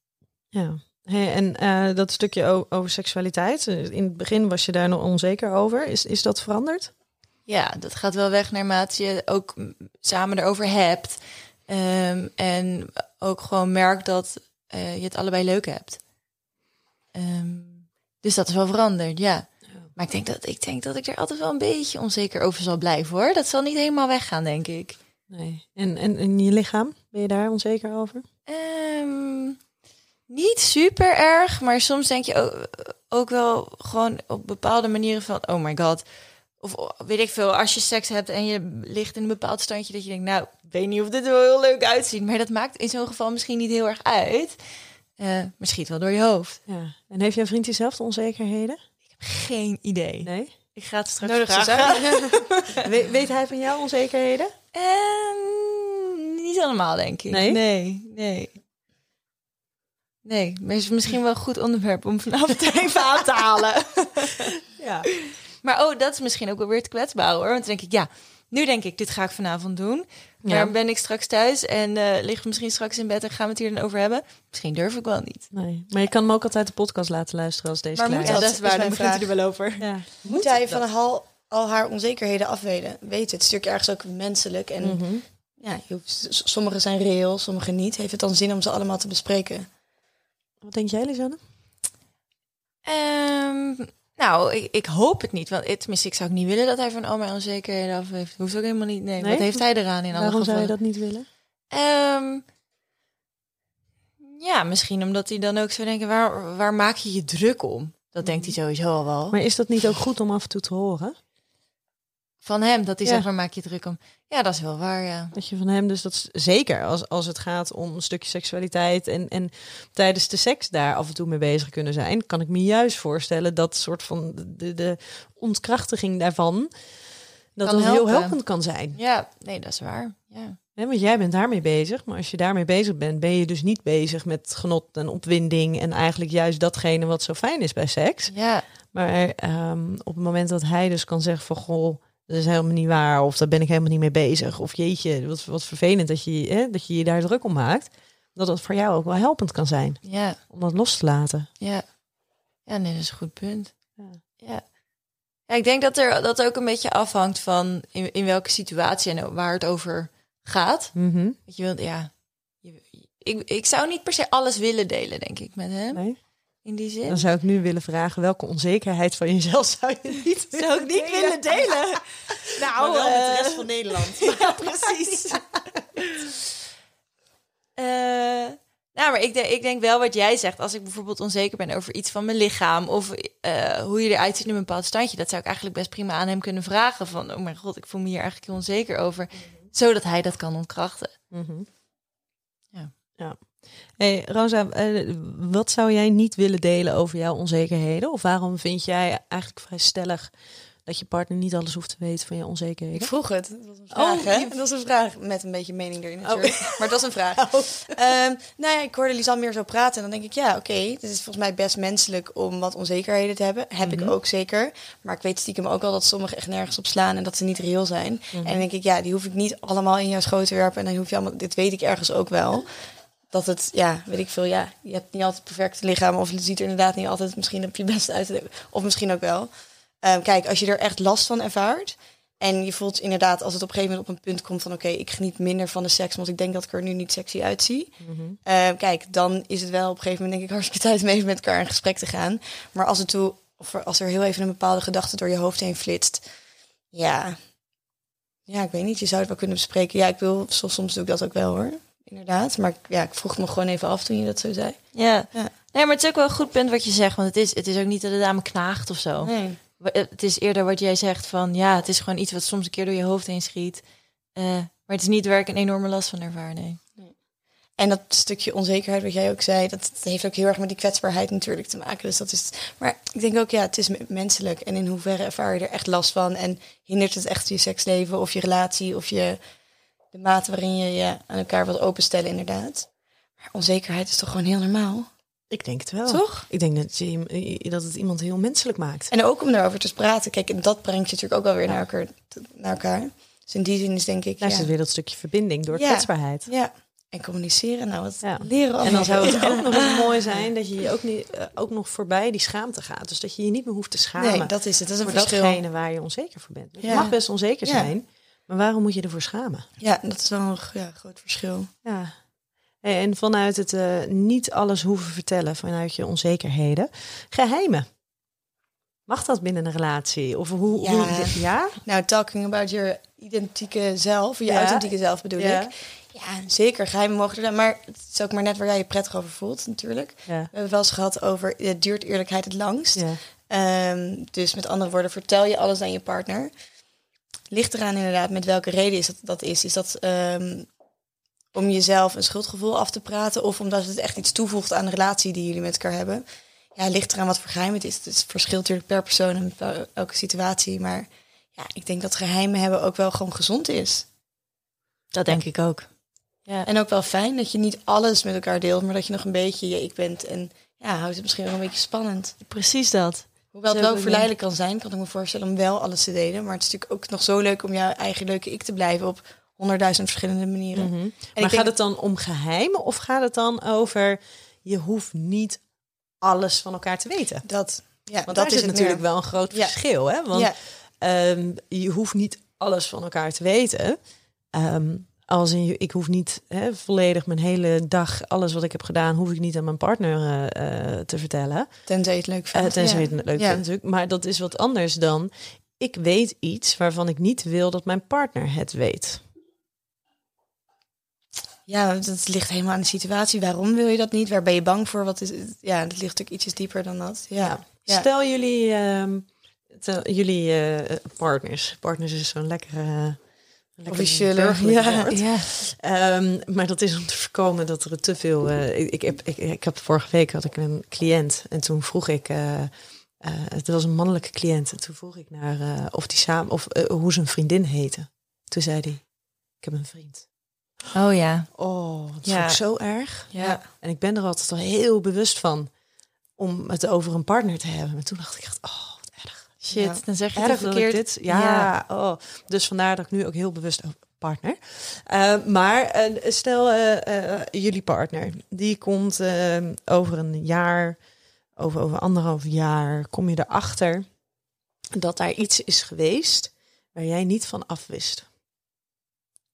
Ja, hey, en dat stukje over seksualiteit. In het begin was je daar nog onzeker over. Is dat veranderd? Ja, dat gaat wel weg naarmate je ook samen erover hebt. En ook gewoon merkt dat je het allebei leuk hebt. Dus dat is wel veranderd, ja. Maar ik denk dat ik er altijd wel een beetje onzeker over zal blijven, hoor. Dat zal niet helemaal weggaan, denk ik. Nee. En je lichaam, ben je daar onzeker over? Niet super erg, maar soms denk je ook wel gewoon op bepaalde manieren van... Oh my god. Of weet ik veel, als je seks hebt en je ligt in een bepaald standje... dat je denkt, nou, ik weet niet of dit er wel heel leuk uitziet. Maar dat maakt in zo'n geval misschien niet heel erg uit. Maar schiet wel door je hoofd. Ja. En heeft jouw vriend diezelfde onzekerheden? Geen idee. Nee? Ik ga het straks vragen. Weet hij van jou onzekerheden? Niet allemaal, denk ik. Nee. Maar het is misschien wel een goed onderwerp om vanaf even aan te halen. Ja. Maar dat is misschien ook wel weer te kwetsbaar, hoor. Want dan denk ik, ja, nu denk ik, dit ga ik vanavond doen. Maar ben ik straks thuis en lig misschien straks in bed en gaan we het hier dan over hebben? Misschien durf ik wel niet. Nee, maar je kan hem ook altijd de podcast laten luisteren als deze kleine. Ja, dat is waar, dan begint hij er wel over. Ja. Moet hij van al haar onzekerheden afweten? Het is natuurlijk ergens ook menselijk. En ja, sommige zijn reëel, sommige niet. Heeft het dan zin om ze allemaal te bespreken? Wat denk jij, Lisanne? Nou, ik hoop het niet. Want tenminste, ik zou ook niet willen dat hij van al mijn onzekerheden af heeft. Hoeft ook helemaal niet. Nee, wat heeft hij eraan in alle gevallen? Waarom zou je dat niet willen? Ja, misschien omdat hij dan ook zou denken... Waar maak je je druk om? Dat denkt hij sowieso al wel. Maar is dat niet ook goed om af en toe te horen? Van hem, dat hij zegt, waar maak je druk om? Ja, dat is wel waar, ja. Dat je van hem, dus dat is zeker als het gaat om een stukje seksualiteit... en tijdens de seks daar af en toe mee bezig kunnen zijn... kan ik me juist voorstellen dat soort van de ontkrachtiging daarvan... dat heel helpend kan zijn. Ja, nee, dat is waar, ja. Nee, want jij bent daarmee bezig, maar als je daarmee bezig bent... ben je dus niet bezig met genot en opwinding... en eigenlijk juist datgene wat zo fijn is bij seks. Ja. Maar op het moment dat hij dus kan zeggen van... goh, dat is helemaal niet waar, of daar ben ik helemaal niet mee bezig... of jeetje, wat vervelend dat je daar druk om maakt... dat voor jou ook wel helpend kan zijn, ja. Om dat los te laten. Ja, nee, dat is een goed punt. Ja. Ja, ik denk dat dat ook een beetje afhangt van... in welke situatie en waar het over... gaat. Dat je wilt, ja. Ik zou niet per se alles willen delen, denk ik, met hem. Nee. In die zin. Dan zou ik nu willen vragen, welke onzekerheid van jezelf zou je niet willen delen? Nou, wel met de rest van Nederland. Ja, precies. Nou, maar ik denk wel wat jij zegt. Als ik bijvoorbeeld onzeker ben over iets van mijn lichaam... of hoe je eruit ziet in een bepaald standje... dat zou ik eigenlijk best prima aan hem kunnen vragen. Van, oh mijn god, ik voel me hier eigenlijk heel onzeker over... zodat hij dat kan ontkrachten. Ja. Hey, Rosa, wat zou jij niet willen delen over jouw onzekerheden? Of waarom vind jij eigenlijk vrij stellig... dat je partner niet alles hoeft te weten van je onzekerheden? Ik vroeg het. Dat was een vraag, hè? Dat was een vraag met een beetje mening erin natuurlijk. Oh. Maar het was een vraag. Oh. Ik hoorde Lisanne meer zo praten. En dan denk ik, dit is volgens mij best menselijk... om wat onzekerheden te hebben. Heb ik ook zeker. Maar ik weet stiekem ook al dat sommigen echt nergens op slaan... en dat ze niet reëel zijn. En dan denk ik, die hoef ik niet allemaal in jouw schoot te werpen. En dan hoef je allemaal... Dit weet ik ergens ook wel. Dat het, weet ik veel, je hebt niet altijd het perfecte lichaam... of het ziet er inderdaad niet altijd misschien op je best uit. Of misschien ook wel... Kijk, als je er echt last van ervaart... en je voelt inderdaad als het op een gegeven moment op een punt komt... van oké, ik geniet minder van de seks... want ik denk dat ik er nu niet sexy uitzie. Kijk, dan is het wel op een gegeven moment... denk ik hartstikke tijd om even met elkaar in gesprek te gaan. Maar als er heel even een bepaalde gedachte... door je hoofd heen flitst... Ja, ik weet niet, je zou het wel kunnen bespreken. Ja, soms doe ik dat ook wel, hoor. Inderdaad, maar ik vroeg me gewoon even af toen je dat zo zei. Ja. Nee, maar het is ook wel een goed punt wat je zegt... want het is ook niet dat de dame knaagt of zo. Nee. Het is eerder wat jij zegt van... het is gewoon iets wat soms een keer door je hoofd heen schiet. Maar het is niet waar ik een enorme last van ervaar, nee. En dat stukje onzekerheid wat jij ook zei, dat heeft ook heel erg met die kwetsbaarheid natuurlijk te maken. Dus dat is. Maar ik denk ook, ja, het is menselijk. En in hoeverre ervaar je er echt last van? En hindert het echt je seksleven of je relatie of je de mate waarin je je aan elkaar wilt openstellen, inderdaad. Maar onzekerheid is toch gewoon heel normaal? Ik denk het wel. Toch? Ik denk dat het iemand heel menselijk maakt. En ook om daarover te praten. Kijk, en dat brengt je natuurlijk ook wel weer naar elkaar. Dus in die zin is denk ik... Daar zit weer dat stukje verbinding door kwetsbaarheid. Ja. En communiceren, nou, wat leren. En dan zou het ook nog eens mooi zijn dat je ook niet, ook nog voorbij die schaamte gaat. Dus dat je je niet meer hoeft te schamen. Nee, dat is het. Dat is een verschil. Voor datgene waar je onzeker voor bent. Dus je mag best onzeker zijn, maar waarom moet je ervoor schamen? Ja, dat is wel een groot verschil. Ja. En vanuit het niet alles hoeven vertellen, vanuit je onzekerheden, geheimen. Mag dat binnen een relatie? Of hoe? Nou, talking about your identieke zelf, je authentieke zelf bedoel ik. Ja, zeker. Geheimen mogen er, maar het is ook maar net waar jij je prettig over voelt, natuurlijk. Ja. We hebben wel eens gehad over, duurt eerlijkheid het langst. Ja. Dus met andere woorden, vertel je alles aan je partner. Ligt eraan inderdaad met welke reden is dat is. Is dat om jezelf een schuldgevoel af te praten, of omdat het echt iets toevoegt aan de relatie die jullie met elkaar hebben? Ja, ligt eraan wat voor geheim het is. Het verschilt natuurlijk per persoon en per elke situatie. Maar ja, ik denk dat geheimen hebben ook wel gewoon gezond is. Dat denk ik ook. Ja. En ook wel fijn dat je niet alles met elkaar deelt, maar dat je nog een beetje je ik bent. En ja, houdt het misschien wel een beetje spannend. Precies dat. Hoewel het wel verleidelijk kan zijn, kan ik me voorstellen om wel alles te delen. Maar het is natuurlijk ook nog zo leuk om jouw eigen leuke ik te blijven op 100.000 verschillende manieren. Mm-hmm. Maar gaat het dan om geheimen of gaat het dan over je hoeft niet alles van elkaar te weten? Want dat is natuurlijk wel een groot verschil. Hè? Want je hoeft niet alles van elkaar te weten. Als in, ik hoef niet volledig mijn hele dag, alles wat ik heb gedaan, hoef ik niet aan mijn partner te vertellen. Tenzij je het leuk vindt. Tenzij je het leuk vindt natuurlijk. Maar dat is wat anders dan, ik weet iets waarvan ik niet wil dat mijn partner het weet. Ja, dat ligt helemaal aan de situatie. Waarom wil je dat niet? Waar ben je bang voor? Wat is het? Ja, dat ligt natuurlijk ietsjes dieper dan dat. Ja. Ja. Stel jullie, partners. Partners is zo'n lekkere... Officiële, maar dat is om te voorkomen dat er te veel... Ik heb vorige week had ik een cliënt en toen vroeg ik... het was een mannelijke cliënt en toen vroeg ik naar hoe zijn vriendin heette. Toen zei hij, ik heb een vriend. Oh ja. Oh, dat vond ik zo erg. Ja. En ik ben er altijd al heel bewust van om het over een partner te hebben. Maar toen dacht ik echt... Oh, shit, dan zeg je het verkeerd. Dit. Dus vandaar dat ik nu ook heel bewust partner. Maar stel jullie partner, die komt over een jaar, over 1,5 jaar, kom je erachter dat daar iets is geweest waar jij niet van afwist.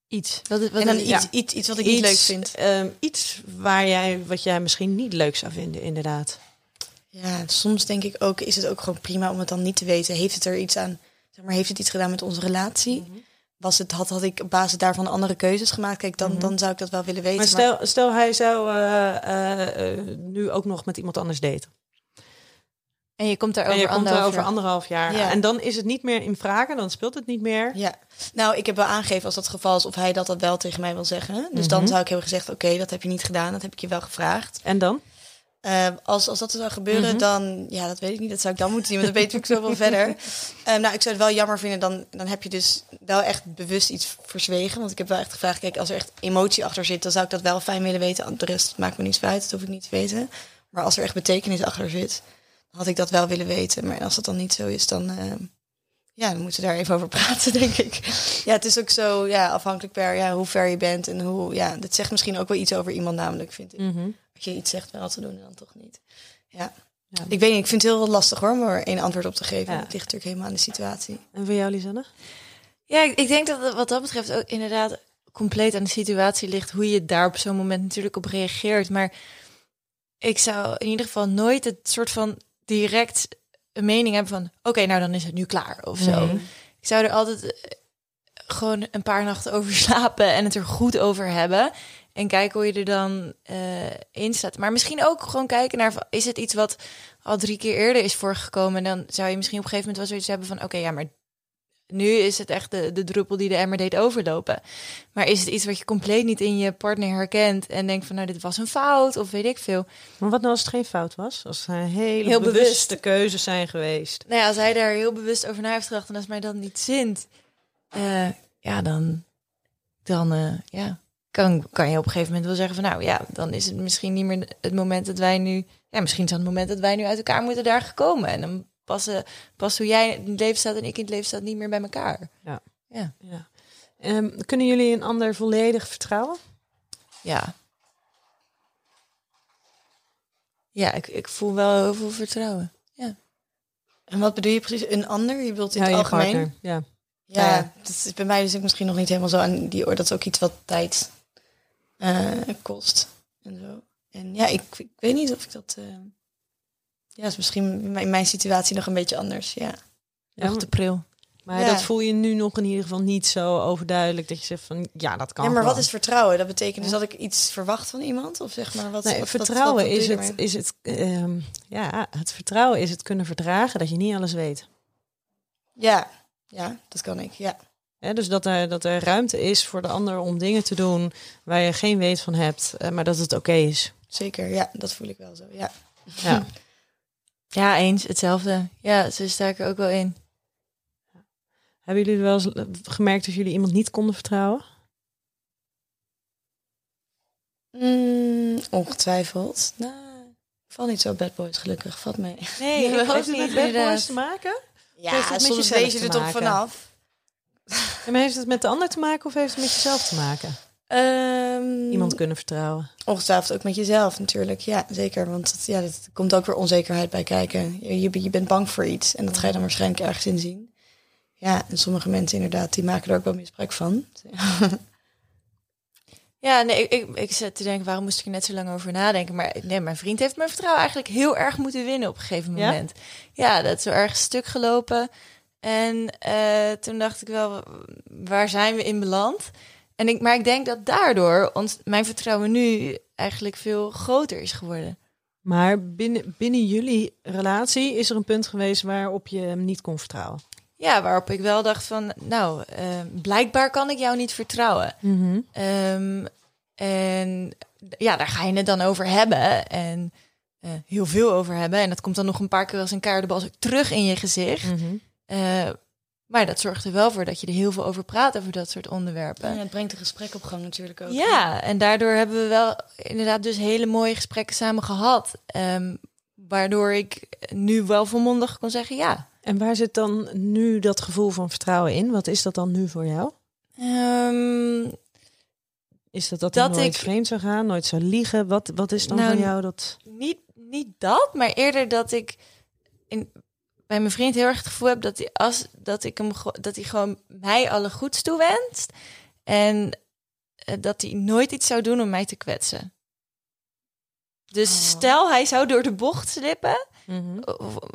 Iets. Iets wat ik niet leuk vind. Iets wat jij misschien niet leuk zou vinden, inderdaad. Ja, soms denk ik ook, is het ook gewoon prima om het dan niet te weten. Heeft het er iets aan, zeg maar, heeft het iets gedaan met onze relatie? Mm-hmm. Had ik op basis daarvan andere keuzes gemaakt? Kijk, dan zou ik dat wel willen weten. Maar stel hij zou nu ook nog met iemand anders daten. En je komt daar over 1,5 jaar. Ja. En dan is het niet meer in vragen, dan speelt het niet meer. Ja. Nou, ik heb wel aangegeven als dat het geval is of hij dat wel tegen mij wil zeggen. Dus dan zou ik hebben gezegd, oké, dat heb je niet gedaan, dat heb ik je wel gevraagd. En dan? Als dat zou gebeuren, dan... Ja, dat weet ik niet. Dat zou ik dan moeten zien, want dan weet ik zoveel verder. Ik zou het wel jammer vinden. Dan heb je dus wel echt bewust iets verzwegen. Want ik heb wel echt gevraagd... Kijk, als er echt emotie achter zit, dan zou ik dat wel fijn willen weten. De rest maakt me niets uit. Dat hoef ik niet te weten. Maar als er echt betekenis achter zit, dan had ik dat wel willen weten. Maar als dat dan niet zo is, dan... dan moeten we daar even over praten, denk ik. Ja, het is ook zo afhankelijk per hoe ver je bent. En hoe... Ja, dat zegt misschien ook wel iets over iemand namelijk, vind ik. Mm-hmm. Als je iets zegt wel te doen en dan toch niet. Ja. Ik weet niet, ik vind het heel lastig hoor, om er 1 antwoord op te geven. Het ligt natuurlijk helemaal aan de situatie. En voor jou, Lisanne? Ja, ik denk dat wat dat betreft ook inderdaad compleet aan de situatie ligt. Hoe je daar op zo'n moment natuurlijk op reageert. Maar ik zou in ieder geval nooit het soort van direct een mening hebben van... Oké, nou dan is het nu klaar of zo. Ik zou er altijd gewoon een paar nachten over slapen en het er goed over hebben... En kijken hoe je er dan in staat. Maar misschien ook gewoon kijken naar... is het iets wat al 3 keer eerder is voorgekomen? En dan zou je misschien op een gegeven moment wel zoiets hebben van... oké, maar Nu is het echt de druppel die de emmer deed overlopen. Maar is het iets wat je compleet niet in je partner herkent en denkt van, nou, dit was een fout of weet ik veel. Maar wat nou als het geen fout was? Als er heel bewuste keuzes zijn geweest. Nou ja, als hij daar heel bewust over na heeft gedacht en als mij dat niet zint, dan kan je op een gegeven moment wel zeggen van, nou ja, dan is het misschien niet meer het moment dat wij nu, ja, misschien is het moment dat wij nu uit elkaar moeten daar gekomen en dan Pas hoe jij in het leven staat en ik in het leven staat niet meer bij elkaar. Ja. Kunnen jullie een ander volledig vertrouwen? Ja. Ja, ik voel wel heel veel vertrouwen. Ja. En wat bedoel je precies? Een ander? Je bedoelt in het algemeen? Partner. Ja. Ja, dat is bij mij dus ook misschien nog niet helemaal zo aan die oor. Dat is ook iets wat tijd kost. En zo. En ja, ik weet niet of ik dat... Ja, is misschien in mijn situatie nog een beetje anders, ja. Nog te pril. Maar ja, dat voel je nu nog in ieder geval niet zo overduidelijk dat je zegt van, ja, dat kan. Ja, maar wel. Wat is vertrouwen? Dat betekent dus dat ik iets verwacht van iemand? Of zeg maar, wat, nee, of vertrouwen dat het vertrouwen is het kunnen verdragen dat je niet alles weet. Ja, dat kan ik, ja. Dus dat er ruimte is voor de ander om dingen te doen waar je geen weet van hebt, maar dat het oké is. Zeker, ja, dat voel ik wel zo, ja. Ja, eens. Hetzelfde. Ja, zo sta ik er ook wel in. Hebben jullie wel eens gemerkt dat jullie iemand niet konden vertrouwen? Ongetwijfeld. Nou, val niet zo bad boys, gelukkig. Valt mee. Nee, heeft het met bad boys te maken? Ja, het soms lees je er toch vanaf. En maar heeft het met de ander te maken of heeft het met jezelf te maken? Iemand kunnen vertrouwen. Ongetwijfeld ook met jezelf natuurlijk. Ja, zeker. Want dat komt ook weer onzekerheid bij kijken. Je bent bang voor iets. En dat ga je dan waarschijnlijk ergens in zien. Ja, en sommige mensen inderdaad, die maken er ook wel misbruik van. Ja, nee, ik zat te denken, waarom moest ik er net zo lang over nadenken? Maar nee, mijn vriend heeft mijn vertrouwen eigenlijk heel erg moeten winnen op een gegeven moment. Ja, dat is zo erg stuk gelopen. En toen dacht ik wel, waar zijn we in beland? Maar ik denk dat daardoor mijn vertrouwen nu eigenlijk veel groter is geworden. Maar binnen jullie relatie is er een punt geweest waarop je hem niet kon vertrouwen? Ja, waarop ik wel dacht van, nou, blijkbaar kan ik jou niet vertrouwen. Mm-hmm. En ja, daar ga je het dan over hebben en heel veel over hebben. En dat komt dan nog een paar keer als een kaartenbal terug in je gezicht. Mm-hmm. Maar dat zorgt er wel voor dat je er heel veel over praat, over dat soort onderwerpen. En het brengt een gesprek op gang natuurlijk ook. Ja, en daardoor hebben we wel inderdaad dus hele mooie gesprekken samen gehad. Waardoor ik nu wel volmondig kon zeggen ja. En waar zit dan nu dat gevoel van vertrouwen in? Wat is dat dan nu voor jou? Is dat ik nooit vreemd zou gaan, nooit zou liegen? Wat is dan voor jou dat? Niet dat, maar eerder dat ik... bij mijn vriend heel erg het gevoel heb dat hij, dat hij gewoon mij alle goeds toewenst. En dat hij nooit iets zou doen om mij te kwetsen. Dus stel, hij zou door de bocht slippen. Mm-hmm.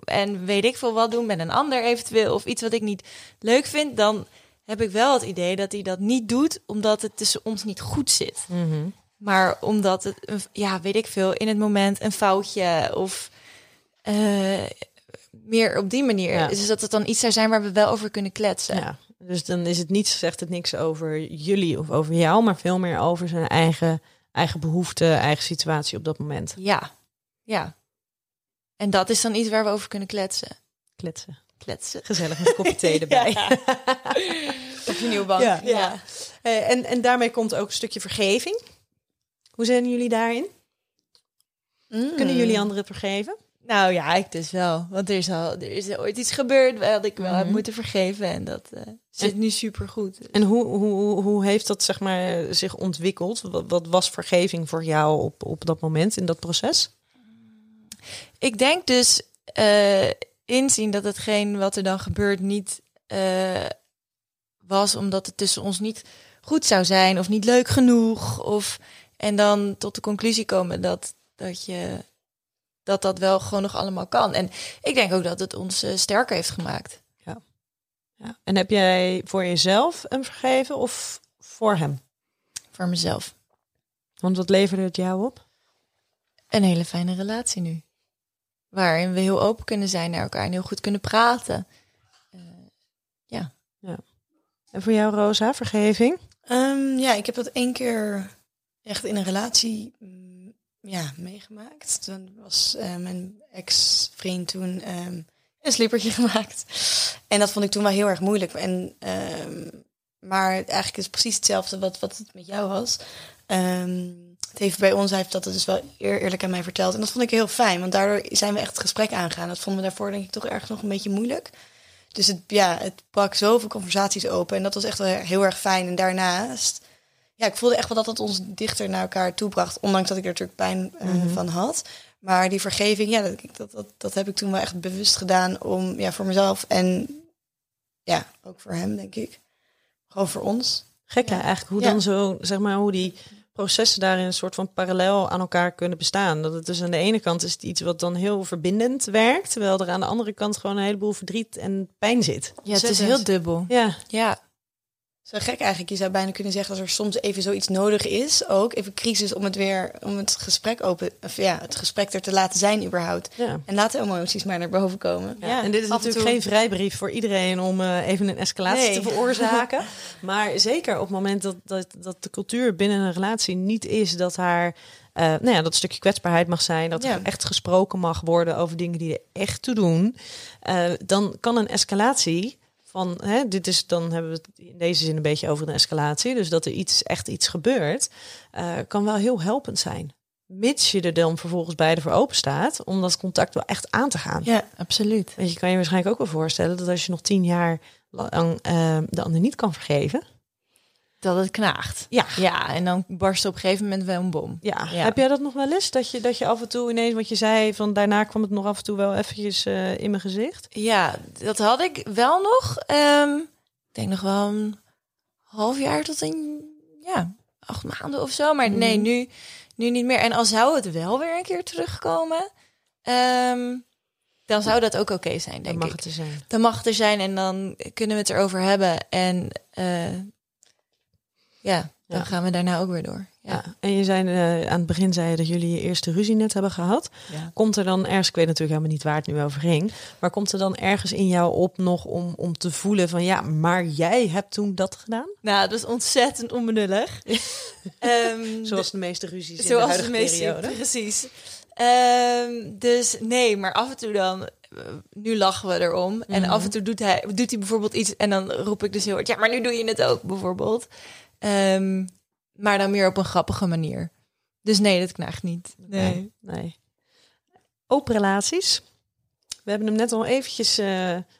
En weet ik veel wat doen met een ander eventueel. Of iets wat ik niet leuk vind. Dan heb ik wel het idee dat hij dat niet doet. Omdat het tussen ons niet goed zit. Mm-hmm. Maar omdat het, ja, weet ik veel, in het moment een foutje of... meer op die manier. Ja. Dus dat het dan iets zou zijn waar we wel over kunnen kletsen. Ja. Dus dan is het niet, zegt het niks over jullie of over jou, maar veel meer over zijn eigen behoeften, eigen situatie op dat moment. Ja. En dat is dan iets waar we over kunnen kletsen. Kletsen. Gezellig met een kopje thee erbij. Op je nieuwe bank. Ja. En daarmee komt ook een stukje vergeving. Hoe zijn jullie daarin? Kunnen jullie anderen vergeven? Nou ja, ik dus wel. Want er is ooit iets gebeurd wat ik wel heb moeten vergeven. En dat zit nu supergoed. En hoe heeft dat zeg maar zich ontwikkeld? Wat was vergeving voor jou op dat moment in dat proces? Ik denk dus inzien dat hetgeen wat er dan gebeurt niet was... omdat het tussen ons niet goed zou zijn of niet leuk genoeg. En dan tot de conclusie komen dat je... dat wel gewoon nog allemaal kan. En ik denk ook dat het ons sterker heeft gemaakt. Ja. En heb jij voor jezelf hem vergeven of voor hem? Voor mezelf. Want wat leverde het jou op? Een hele fijne relatie nu. Waarin we heel open kunnen zijn naar elkaar en heel goed kunnen praten. Ja. En voor jou, Rosa, vergeving? Ja, ik heb dat 1 keer echt in een relatie meegemaakt. Dan was mijn ex-vriend toen een slippertje gemaakt. En dat vond ik toen wel heel erg moeilijk. En, maar eigenlijk is het precies hetzelfde wat het met jou was. Hij heeft dat dus wel eerlijk aan mij verteld. En dat vond ik heel fijn, want daardoor zijn we echt het gesprek aangegaan. Dat vonden we daarvoor denk ik toch erg nog een beetje moeilijk. Dus het brak zoveel conversaties open. En dat was echt wel heel erg fijn. En daarnaast, ik voelde echt wel dat het ons dichter naar elkaar toebracht. Ondanks dat ik er natuurlijk pijn van had. Maar die vergeving, dat heb ik toen wel echt bewust gedaan om voor mezelf. En ja, ook voor hem, denk ik. Gewoon voor ons. Gek, eigenlijk hoe dan zo, zeg maar, hoe die processen daarin een soort van parallel aan elkaar kunnen bestaan. Dat het dus aan de ene kant is het iets wat dan heel verbindend werkt, terwijl er aan de andere kant gewoon een heleboel verdriet en pijn zit. Ja, het is heel dubbel. Ja. Zo gek eigenlijk. Je zou bijna kunnen zeggen dat er soms even zoiets nodig is, ook even crisis om het gesprek open, of het gesprek er te laten zijn überhaupt. Ja. En laat de emoties maar naar boven komen. Ja. Ja. En dit is natuurlijk geen vrijbrief voor iedereen om even een escalatie te veroorzaken. Maar zeker op het moment dat de cultuur binnen een relatie niet is dat haar dat stukje kwetsbaarheid mag zijn, dat er echt gesproken mag worden over dingen die er echt toe doen, dan kan een escalatie van, dan hebben we het in deze zin een beetje over een escalatie. Dus dat er echt iets gebeurt, kan wel heel helpend zijn. Mits je er dan vervolgens beide voor open staat, om dat contact wel echt aan te gaan. Ja, absoluut. Want je kan je waarschijnlijk ook wel voorstellen dat als je nog 10 jaar lang de ander niet kan vergeven, dat het knaagt. Ja, en dan barst op een gegeven moment wel een bom. Ja. Heb jij dat nog wel eens? Dat je af en toe ineens, wat je zei, van daarna kwam het nog af en toe wel eventjes in mijn gezicht? Ja, dat had ik wel nog. Ik denk nog wel een half jaar tot 8 maanden of zo. Maar nee, nu niet meer. En al zou het wel weer een keer terugkomen, dan zou dat ook oké zijn, denk ik. Dan mag het er zijn. Dan mag het er zijn en dan kunnen we het erover hebben. En dan gaan we daarna ook weer door. Ja. En je zei aan het begin dat jullie je eerste ruzie net hebben gehad. Ja. Komt er dan ergens, ik weet natuurlijk helemaal niet waar het nu over ging, maar komt er dan ergens in jou op nog om te voelen van maar jij hebt toen dat gedaan? Nou, dat is ontzettend onbenullig. Zoals de meeste ruzies in de huidige periode. Precies. Dus nee, maar af en toe dan, nu lachen we erom. Mm-hmm. En af en toe doet hij bijvoorbeeld iets en dan roep ik dus heel hard, maar nu doe je het ook bijvoorbeeld. Maar dan meer op een grappige manier. Dus nee, dat knaagt niet. Nee. Open relaties. We hebben hem net al eventjes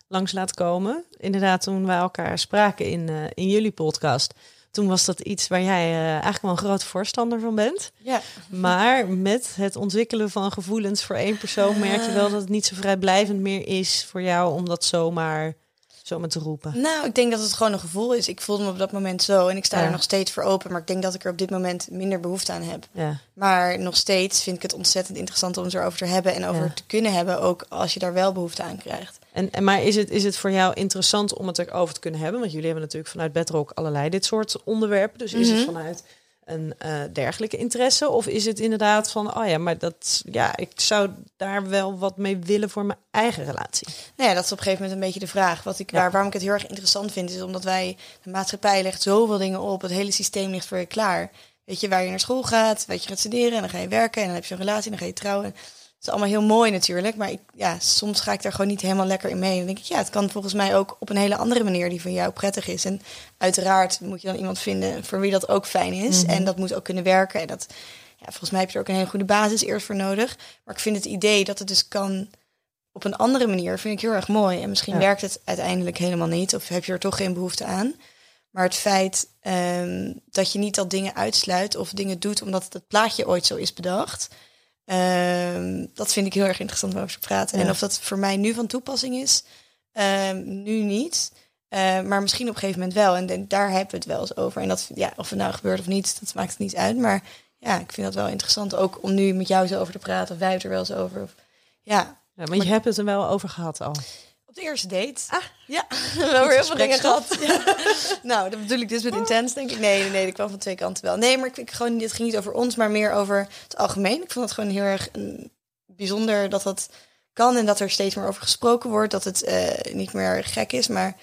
langs laten komen. Inderdaad, toen we elkaar spraken in jullie podcast, toen was dat iets waar jij eigenlijk wel een groot voorstander van bent. Ja. Maar met het ontwikkelen van gevoelens voor 1 persoon merk je wel dat het niet zo vrijblijvend meer is voor jou om dat zomaar te roepen. Nou, ik denk dat het gewoon een gevoel is. Ik voelde me op dat moment zo en ik sta er nog steeds voor open, maar ik denk dat ik er op dit moment minder behoefte aan heb. Ja. Maar nog steeds vind ik het ontzettend interessant om het erover te hebben en over te kunnen hebben, ook als je daar wel behoefte aan krijgt. En maar is het voor jou interessant om het erover te kunnen hebben? Want jullie hebben natuurlijk vanuit Bedrock allerlei dit soort onderwerpen. Dus is het vanuit een dergelijke interesse? Of is het inderdaad van, ik zou daar wel wat mee willen voor mijn eigen relatie? Nou ja, dat is op een gegeven moment een beetje de vraag. Waarom ik het heel erg interessant vind, is omdat de maatschappij legt zoveel dingen op. Het hele systeem ligt voor je klaar. Weet je, waar je naar school gaat, weet je, gaat studeren en dan ga je werken en dan heb je een relatie en dan ga je trouwen. Het is allemaal heel mooi natuurlijk, maar soms ga ik daar gewoon niet helemaal lekker in mee. En dan denk ik, het kan volgens mij ook op een hele andere manier die voor jou prettig is. En uiteraard moet je dan iemand vinden voor wie dat ook fijn is. Mm-hmm. En dat moet ook kunnen werken. En dat, volgens mij heb je er ook een hele goede basis eerst voor nodig. Maar ik vind het idee dat het dus kan op een andere manier, vind ik heel erg mooi. En misschien werkt het uiteindelijk helemaal niet, of heb je er toch geen behoefte aan. Maar het feit dat je niet al dingen uitsluit of dingen doet omdat het plaatje ooit zo is bedacht, dat vind ik heel erg interessant om over te praten. Ja. En of dat voor mij nu van toepassing is, nu niet. Maar misschien op een gegeven moment wel. En daar hebben we het wel eens over. En dat, of het nou gebeurt of niet, dat maakt het niet uit. Maar ik vind dat wel interessant. Ook om nu met jou zo over te praten. Of wij het er wel eens over. Maar je hebt het er wel over gehad al. Op de eerste date. We hebben heel veel dingen gehad. Ja. Nou, dat bedoel ik dus met intens, denk ik. Nee, dat kwam van 2 kanten wel. Nee, maar het ging niet over ons, maar meer over het algemeen. Ik vond het gewoon heel erg bijzonder dat dat kan en dat er steeds meer over gesproken wordt. Dat het niet meer gek is, maar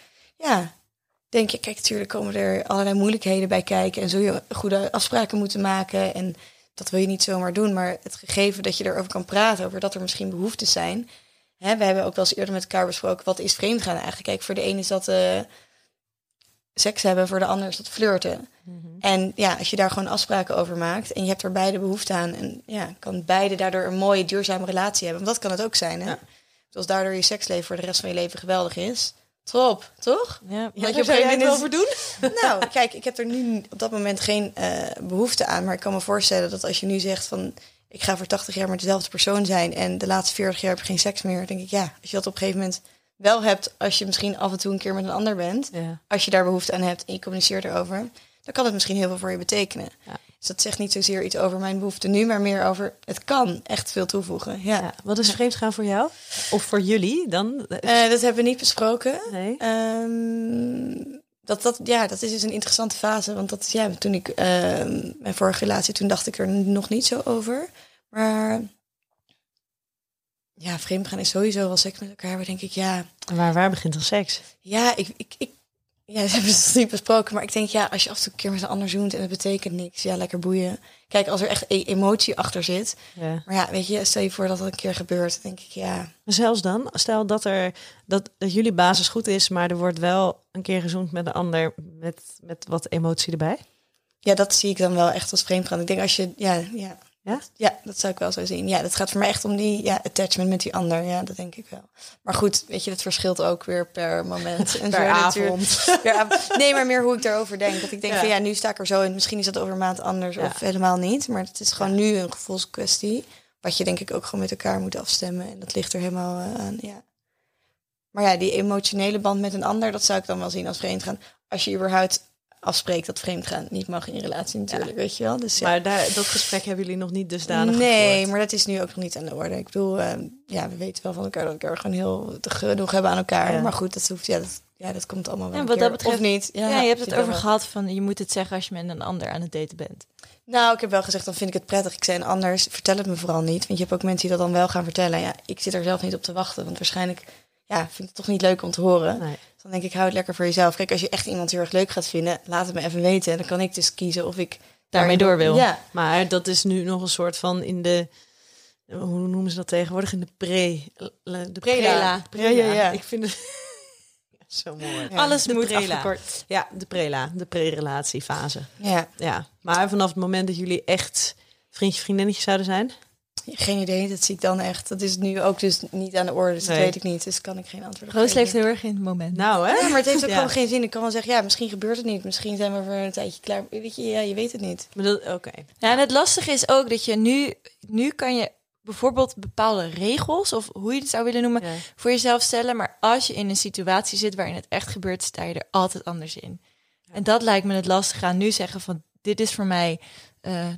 denk je, kijk, natuurlijk komen er allerlei moeilijkheden bij kijken en zul je goede afspraken moeten maken en dat wil je niet zomaar doen, maar het gegeven dat je erover kan praten, over dat er misschien behoeftes zijn. Hè, we hebben ook wel eens eerder met elkaar besproken, wat is vreemdgaan eigenlijk? Kijk, voor de ene is dat seks hebben, voor de ander is dat flirten. Mm-hmm. En ja, als je daar gewoon afspraken over maakt en je hebt er beide behoefte aan en ja, kan beide daardoor een mooie, duurzame relatie hebben. Want dat kan het ook zijn, hè? Ja. Dus als daardoor je seksleven voor de rest van je leven geweldig is, top, toch? Ja, dat je op een gegeven moment doen. Nou, kijk, ik heb er nu op dat moment geen behoefte aan. Maar ik kan me voorstellen dat als je nu zegt van, ik ga voor 80 jaar met dezelfde persoon zijn en de laatste 40 jaar heb ik geen seks meer, denk ik, ja, als je dat op een gegeven moment wel hebt, als je misschien af en toe een keer met een ander bent, ja, als je daar behoefte aan hebt en je communiceert erover, dan kan het misschien heel veel voor je betekenen. Ja. Dus dat zegt niet zozeer iets over mijn behoefte nu, maar meer over, het kan echt veel toevoegen. Ja. Ja, wat is vreemdgaan voor jou? Of voor jullie dan? Dat hebben we niet besproken. Nee. Dat is dus een interessante fase. Want dat is, ja, toen ik mijn vorige relatie, toen dacht ik er nog niet zo over. Maar ja, vreemdgaan is sowieso wel seks met elkaar. Maar denk ik, ja. Waar begint dan seks? Ja, ja, dat hebben we het niet besproken. Maar ik denk, ja, als je af en toe een keer met een ander zoent en het betekent niks, ja, lekker boeien. Kijk, als er echt emotie achter zit. Ja. Maar ja, weet je, stel je voor dat dat een keer gebeurt, denk ik, ja. Maar zelfs dan, stel dat jullie basis goed is, maar er wordt wel een keer gezoend met een ander met wat emotie erbij. Ja, dat zie ik dan wel echt als vreemdgaan. Ik denk als je, ja, dat zou ik wel zo zien. Ja, dat gaat voor mij echt om die attachment met die ander. Ja, dat denk ik wel. Maar goed, weet je, dat verschilt ook weer per moment. En per avond. Nee, maar meer hoe ik daarover denk. Dat ik denk van ja, nu sta ik er zo in. Misschien is dat over een maand anders of helemaal niet. Maar het is gewoon nu een gevoelskwestie. Wat je denk ik ook gewoon met elkaar moet afstemmen. En dat ligt er helemaal aan, ja. Maar ja, die emotionele band met een ander, dat zou ik dan wel zien als vreemdgaan. Als je überhaupt afspreekt dat vreemdgaan niet mag in je relatie natuurlijk, weet je wel. Dus, ja. Maar dat gesprek hebben jullie nog niet dusdanig gevoerd. Maar dat is nu ook nog niet aan de orde. Ik bedoel, we weten wel van elkaar dat elkaar gewoon heel te genoeg hebben aan elkaar. Ja. Maar goed, dat hoeft, dat komt allemaal wel. En wat dat betreft, of niet. Ja, je hebt het over gehad van je moet het zeggen als je met een ander aan het daten bent. Nou, ik heb wel gezegd, dan vind ik het prettig. Ik zei, en anders, vertel het me vooral niet. Want je hebt ook mensen die dat dan wel gaan vertellen. Ja, ik zit er zelf niet op te wachten, want waarschijnlijk vind ik het toch niet leuk om te horen. Nee. Dan denk ik, hou het lekker voor jezelf. Kijk, als je echt iemand heel erg leuk gaat vinden, laat het me even weten. En dan kan ik dus kiezen of ik daarmee door wil. Ja. Maar dat is nu nog een soort van in de, hoe noemen ze dat tegenwoordig? In de prela. Ja. Ik vind het zo mooi. Ja. Alles moet afgekort. Ja, de prela. De pre-relatiefase. Ja. Maar vanaf het moment dat jullie echt vriendje, vriendinnetje zouden zijn? Geen idee, dat zie ik dan echt. Dat is nu ook dus niet aan de orde, dus dat weet ik niet. Dus kan ik geen antwoord op. Roos leeft heel erg in het moment. Nou, hè? Ja, maar het heeft ook gewoon geen zin. Ik kan wel zeggen, ja, misschien gebeurt het niet. Misschien zijn we voor een tijdje klaar. Weet je, ja, je weet het niet. Oké. Ja, en het lastige is ook dat je nu kan je bijvoorbeeld bepaalde regels, of hoe je het zou willen noemen, voor jezelf stellen. Maar als je in een situatie zit waarin het echt gebeurt, sta je er altijd anders in. Ja. En dat lijkt me het lastige aan nu zeggen van, dit is voor mij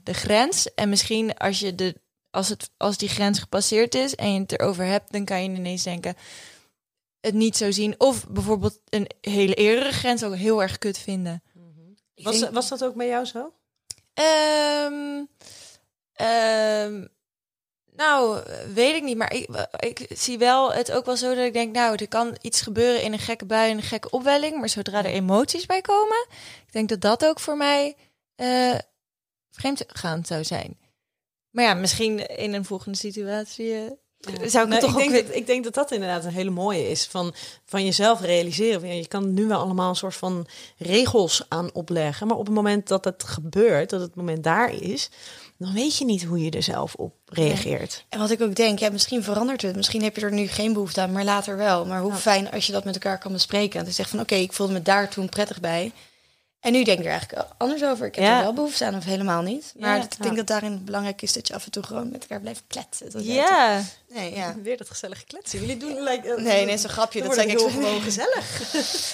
de grens. En misschien als je als die grens gepasseerd is en je het erover hebt, dan kan je ineens denken, het niet zo zien. Of bijvoorbeeld een hele eerdere grens ook heel erg kut vinden. Mm-hmm. Was dat ook bij jou zo? Nou, weet ik niet. Maar ik zie wel het ook wel zo dat ik denk, nou, er kan iets gebeuren in een gekke bui, een gekke opwelling. Maar zodra er emoties bij komen, ik denk dat dat ook voor mij vreemdgaand zou zijn. Maar ja, misschien in een volgende situatie zou ik toch ook. Ik denk dat dat inderdaad een hele mooie is. Van jezelf realiseren. Je kan nu wel allemaal een soort van regels aan opleggen. Maar op het moment dat het gebeurt, dat het moment daar is, dan weet je niet hoe je er zelf op reageert. Ja. En wat ik ook denk, misschien verandert het. Misschien heb je er nu geen behoefte aan, maar later wel. Maar hoe fijn als je dat met elkaar kan bespreken. En te zeggen van oké, ik voelde me daar toen prettig bij. En nu denk ik er eigenlijk anders over. Ik heb er wel behoefte aan of helemaal niet. Maar ik denk dat daarin belangrijk is dat je af en toe gewoon met elkaar blijft kletsen. Weer dat gezellige kletsen. Jullie doen is een grapje. Dat zijn heel gewoon gezellig.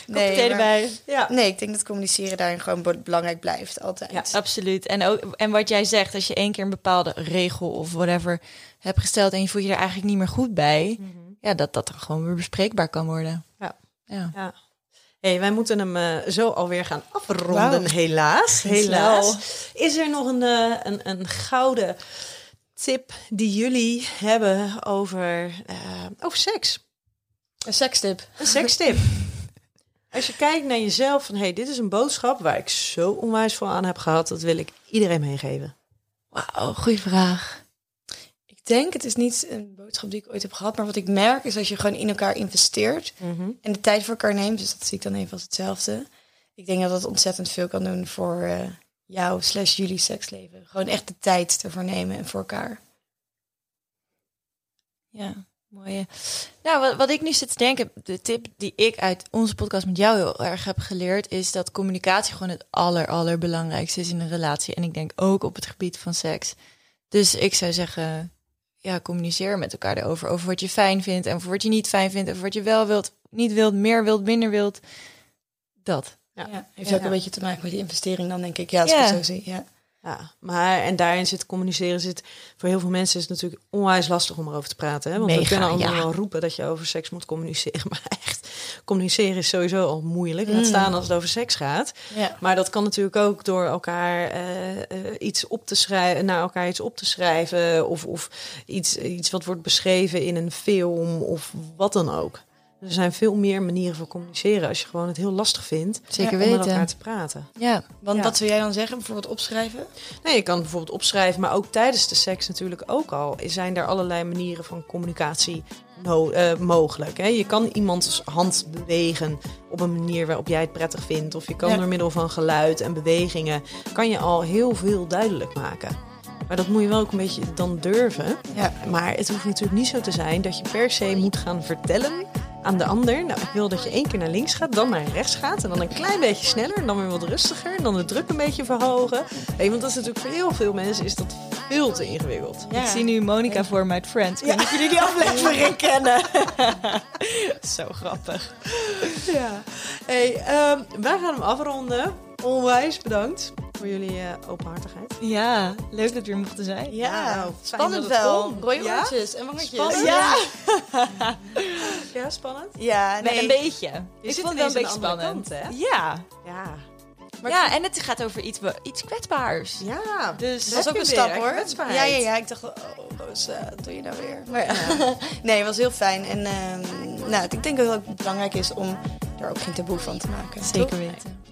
Erbij. Ja. Nee, ik denk dat communiceren daarin gewoon belangrijk blijft altijd. Ja, absoluut. En ook, en wat jij zegt, als je één keer een bepaalde regel of whatever hebt gesteld en je voelt je er eigenlijk niet meer goed bij, dat dan gewoon weer bespreekbaar kan worden. Ja. Hey, wij moeten hem zo alweer gaan afronden, helaas. Is er nog een gouden tip die jullie hebben over seks? Een sekstip. Als je kijkt naar jezelf van, hey, dit is een boodschap waar ik zo onwijs veel aan heb gehad. Dat wil ik iedereen meegeven. Wauw, goede vraag. Ik denk, het is niet een boodschap die ik ooit heb gehad. Maar wat ik merk is dat je gewoon in elkaar investeert. Mm-hmm. En de tijd voor elkaar neemt. Dus dat zie ik dan even als hetzelfde. Ik denk dat dat ontzettend veel kan doen voor jou/jullie seksleven. Gewoon echt de tijd ervoor nemen en voor elkaar. Ja, mooi. Nou, wat ik nu zit te denken. De tip die ik uit onze podcast met jou heel erg heb geleerd. Is dat communicatie gewoon het allerbelangrijkste is in een relatie. En ik denk ook op het gebied van seks. Dus ik zou zeggen, ja, communiceer met elkaar erover. Over wat je fijn vindt en over wat je niet fijn vindt. Over wat je wel wilt, niet wilt, meer wilt, minder wilt. Dat. Ja. Ja, heeft ook een beetje te maken met die investering dan, denk ik. Ja, als ik het zo zie. Ja. Ja, maar en daarin zit communiceren. Voor heel veel mensen is het natuurlijk onwijs lastig om erover te praten. Hè? Want we kunnen allemaal wel roepen dat je over seks moet communiceren. Maar echt, communiceren is sowieso al moeilijk. Laat staan als het over seks gaat. Ja. Maar dat kan natuurlijk ook door elkaar iets op te schrijven, naar elkaar iets op te schrijven. Of iets wat wordt beschreven in een film of wat dan ook. Er zijn veel meer manieren voor communiceren als je gewoon het heel lastig vindt. Zeker weten. Om met elkaar te praten. Ja, want wat zou jij dan zeggen? Bijvoorbeeld opschrijven? Nee, je kan bijvoorbeeld opschrijven, maar ook tijdens de seks natuurlijk ook al. Zijn er allerlei manieren van communicatie mogelijk. Hè? Je kan iemands hand bewegen op een manier waarop jij het prettig vindt. Of je kan door middel van geluid en bewegingen, kan je al heel veel duidelijk maken. Maar dat moet je wel ook een beetje dan durven. Ja. Maar het hoeft natuurlijk niet zo te zijn dat je per se moet gaan vertellen aan de ander. Nou, ik wil dat je 1 keer naar links gaat, dan naar rechts gaat. En dan een klein beetje sneller, en dan weer wat rustiger. En dan de druk een beetje verhogen. Hey, want dat is natuurlijk voor heel veel mensen is dat veel te ingewikkeld. Ja. Ik zie nu Monica voor mijn Friends. Ik weet niet of jullie die aflevering kennen. Zo grappig. Ja. Hey, wij gaan hem afronden. Onwijs bedankt voor jullie openhartigheid. Ja, leuk dat we er mochten zijn. Ja, nou, spannend wel. Rode oortjes en wangetjes. Spannend. Ja. Ja, spannend? Ja, nee. Een beetje. Ik vond het wel een beetje spannend. Kant, hè? Ja. Ja. Maar en het gaat over iets kwetsbaars. Ja, dus dat is ook een stap hoor. Ja, ik dacht, Rosa, wat doe je nou weer? Maar, nee, het was heel fijn. En ik denk dat het ook belangrijk is om daar ook geen taboe van te maken. Zeker weten.